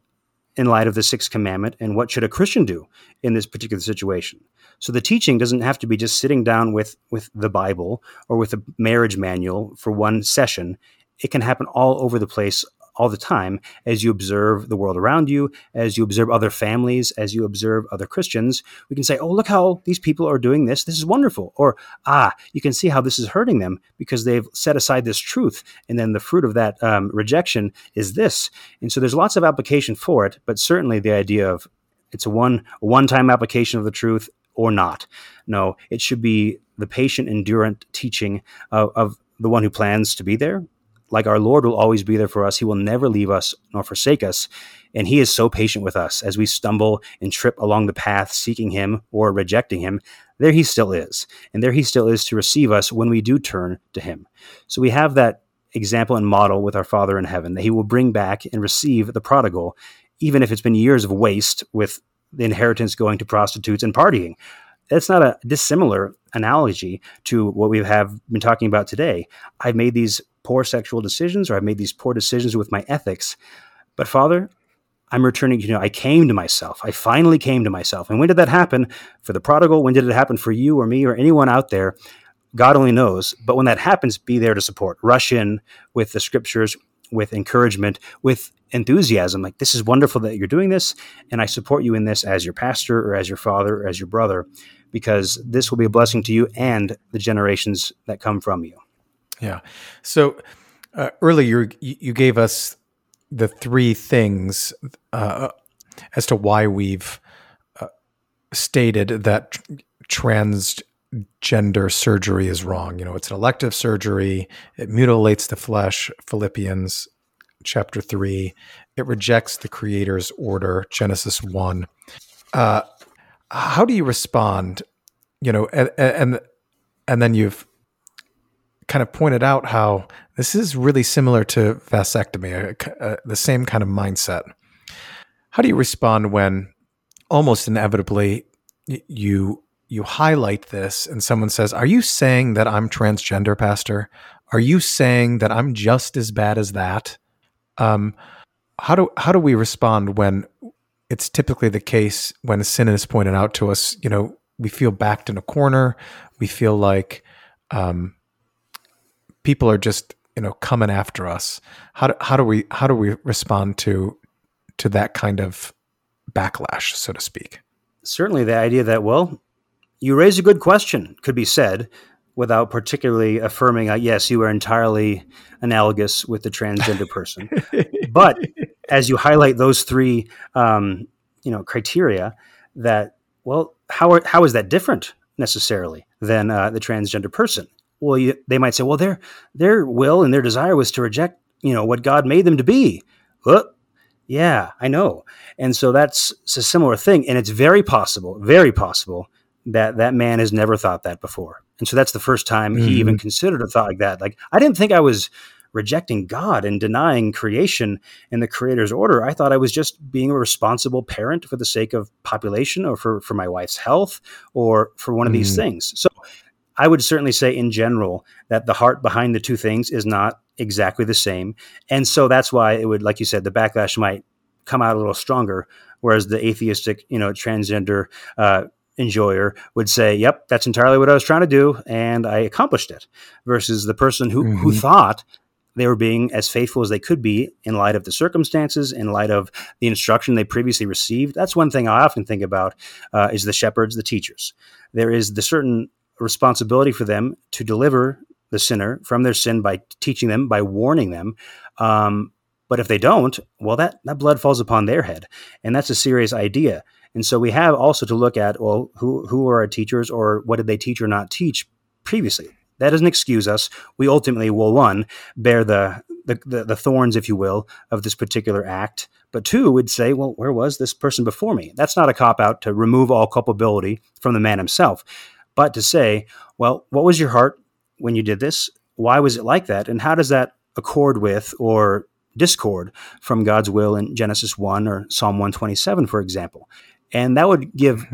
in light of the Sixth Commandment, and what should a Christian do in this particular situation? So the teaching doesn't have to be just sitting down with, with the Bible or with the marriage manual for one session. It can happen all over the place, all the time, as you observe the world around you, as you observe other families, as you observe other Christians. We can say, oh, look how these people are doing this. This is wonderful. Or, ah, you can see how this is hurting them because they've set aside this truth. And then the fruit of that um, rejection is this. And so there's lots of application for it, but certainly the idea of it's a one, a one-time application of the truth or not. No, it should be the patient, endurant teaching of, of the one who plans to be there. Like our Lord will always be there for us. He will never leave us nor forsake us. And he is so patient with us as we stumble and trip along the path, seeking him or rejecting him. There he still is. And there he still is to receive us when we do turn to him. So we have that example and model with our Father in heaven, that he will bring back and receive the prodigal, even if it's been years of waste with the inheritance going to prostitutes and partying. That's not a dissimilar analogy to what we have been talking about today. I've made these poor sexual decisions, or I've made these poor decisions with my ethics. But Father, I'm returning, you know, I came to myself. I finally came to myself. And when did that happen for the prodigal? When did it happen for you or me or anyone out there? God only knows. But when that happens, be there to support. Rush in with the scriptures, with encouragement, with enthusiasm. Like, this is wonderful that you're doing this. And I support you in this as your pastor or as your father or as your brother, because this will be a blessing to you and the generations that come from you. Yeah. So uh, earlier you, you gave us the three things uh, as to why we've uh, stated that transgender surgery is wrong. You know, it's an elective surgery. It mutilates the flesh, Philippians chapter three. It rejects the Creator's order, Genesis one. Uh, how do you respond? You know, and and, and then you've kind of pointed out how this is really similar to vasectomy, a, a, the same kind of mindset. How do you respond when almost inevitably you you highlight this and someone says, are you saying that I'm transgender, Pastor? Are you saying that I'm just as bad as that? Um, how do how do we respond when it's typically the case when sin is pointed out to us? You know, we feel backed in a corner. We feel like um, people are just, you know, coming after us. How do, how do we how do we respond to to that kind of backlash, so to speak? Certainly, the idea that, well, you raise a good question could be said without particularly affirming, uh, yes, you are entirely analogous with the transgender person. But as you highlight those three, um, you know, criteria, that, well, how are, how is that different necessarily than uh, the transgender person? Well, you, they might say, well, their their will and their desire was to reject, you know, what God made them to be. Well, yeah, I know. And so that's a similar thing. And it's very possible, very possible that that man has never thought that before. And so that's the first time mm-hmm. he even considered a thought like that. Like, I didn't think I was rejecting God and denying creation and the Creator's order. I thought I was just being a responsible parent for the sake of population, or for, for my wife's health, or for one of mm-hmm. these things. So I would certainly say in general that the heart behind the two things is not exactly the same. And so that's why it would, like you said, the backlash might come out a little stronger, whereas the atheistic, you know, transgender uh, enjoyer would say, yep, that's entirely what I was trying to do, and I accomplished it, versus the person who, mm-hmm. who thought they were being as faithful as they could be in light of the circumstances, in light of the instruction they previously received. That's one thing I often think about uh, is the shepherds, the teachers. There is the certain responsibility for them to deliver the sinner from their sin by teaching them, by warning them. Um, But if they don't, well, that, that blood falls upon their head. And that's a serious idea. And so we have also to look at, well, who, who are our teachers, or what did they teach or not teach previously? That doesn't excuse us. We ultimately will, one, bear the, the, the, the thorns, if you will, of this particular act. But two, would say, well, where was this person before me? That's not a cop-out to remove all culpability from the man himself, but to say, well, what was your heart when you did this? Why was it like that? And how does that accord with or discord from God's will in Genesis one or Psalm one twenty-seven, for example? And that would give,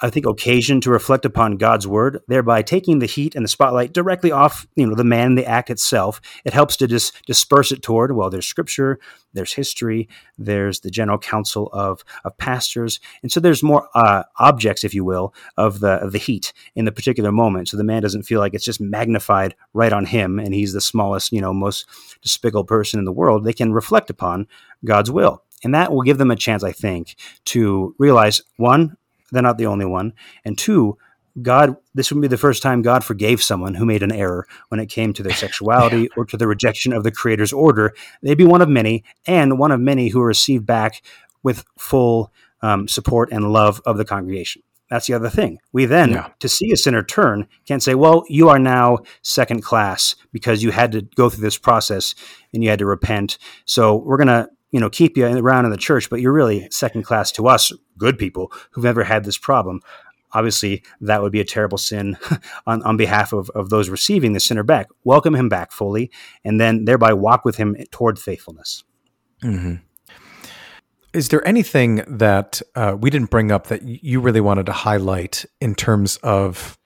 I think, occasion to reflect upon God's word, thereby taking the heat and the spotlight directly off, you know, the man and the act itself. It helps to dis- disperse it toward, well, there's scripture, there's history, there's the general counsel of, of pastors. And so there's more uh, objects, if you will, of the, of the heat in the particular moment. So the man doesn't feel like it's just magnified right on him and he's the smallest, you know, most despicable person in the world. They can reflect upon God's will. And that will give them a chance, I think, to realize, one, they're not the only one, and two, God, this would be the first time God forgave someone who made an error when it came to their sexuality yeah. or to the rejection of the Creator's order. They'd be one of many, and one of many who receive back with full um, support and love of the congregation. That's the other thing. We then, yeah. to see a sinner turn, can't say, well, you are now second class because you had to go through this process and you had to repent, so we're going to you know, keep you around in the church, but you're really second class to us, good people who've never had this problem. Obviously, that would be a terrible sin on, on behalf of, of those receiving the sinner back. Welcome him back fully, and then thereby walk with him toward faithfulness. Mm-hmm. Is there anything that uh, we didn't bring up that you really wanted to highlight in terms of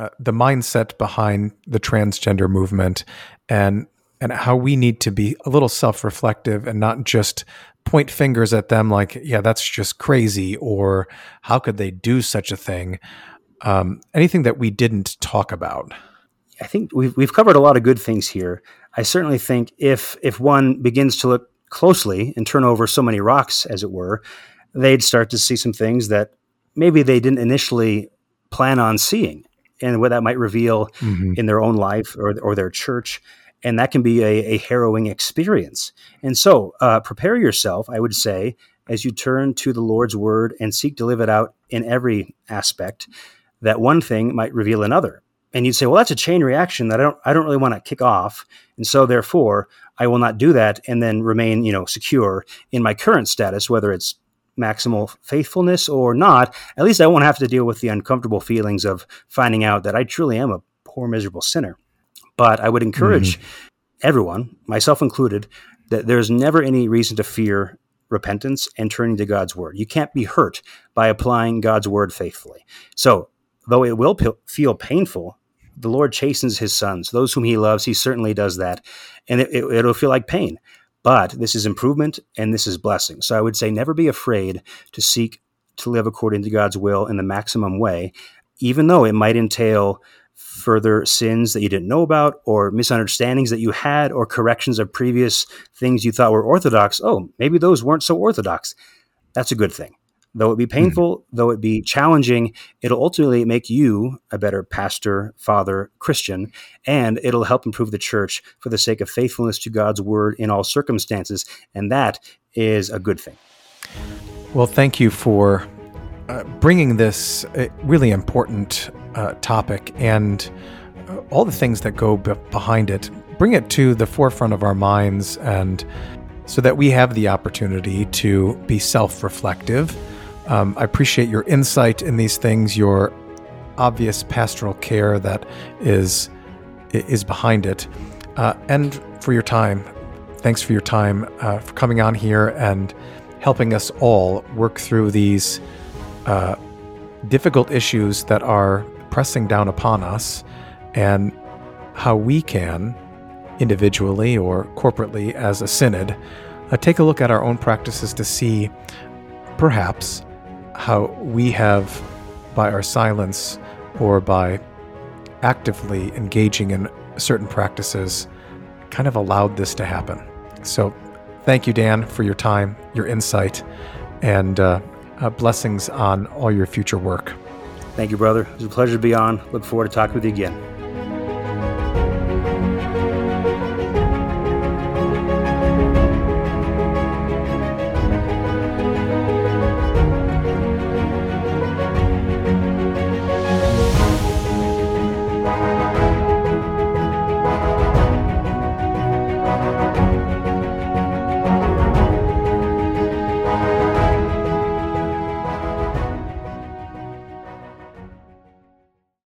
uh, the mindset behind the transgender movement and and how we need to be a little self-reflective and not just point fingers at them like, yeah, that's just crazy, or how could they do such a thing? Um, anything that we didn't talk about? I think we've, we've covered a lot of good things here. I certainly think if if one begins to look closely and turn over so many rocks, as it were, they'd start to see some things that maybe they didn't initially plan on seeing, and what that might reveal mm-hmm. in their own life or or their church. And that can be a, a harrowing experience. And so uh, prepare yourself, I would say, as you turn to the Lord's word and seek to live it out in every aspect, that one thing might reveal another. And you'd say, well, that's a chain reaction that I don't I don't really want to kick off. And so therefore, I will not do that and then remain, you know, secure in my current status, whether it's maximal faithfulness or not. At least I won't have to deal with the uncomfortable feelings of finding out that I truly am a poor, miserable sinner. But I would encourage mm-hmm. everyone, myself included, that there's never any reason to fear repentance and turning to God's word. You can't be hurt by applying God's word faithfully. So, though it will p- feel painful, the Lord chastens his sons. Those whom he loves, he certainly does that. And it, it, it'll feel like pain. But this is improvement and this is blessing. So I would say never be afraid to seek to live according to God's will in the maximum way, even though it might entail further sins that you didn't know about, or misunderstandings that you had, or corrections of previous things you thought were orthodox. Oh, maybe those weren't so orthodox. That's a good thing. Though it be painful, mm-hmm. though it be challenging, it'll ultimately make you a better pastor, father, Christian, and it'll help improve the church for the sake of faithfulness to God's word in all circumstances. And that is a good thing. Well, thank you for Uh, bringing this uh, really important uh, topic and uh, all the things that go b- behind it, bring it to the forefront of our minds, and so that we have the opportunity to be self-reflective. Um, I appreciate your insight in these things, your obvious pastoral care that is is behind it, uh, and for your time. Thanks for your time, uh, for coming on here and helping us all work through these Uh, difficult issues that are pressing down upon us, and how we can, individually or corporately as a synod, uh, take a look at our own practices to see perhaps how we have, by our silence or by actively engaging in certain practices, kind of allowed this to happen. So thank you, Dan, for your time, your insight, and uh, Uh, blessings on all your future work. Thank you, brother. It was a pleasure to be on. Look forward to talking with you again.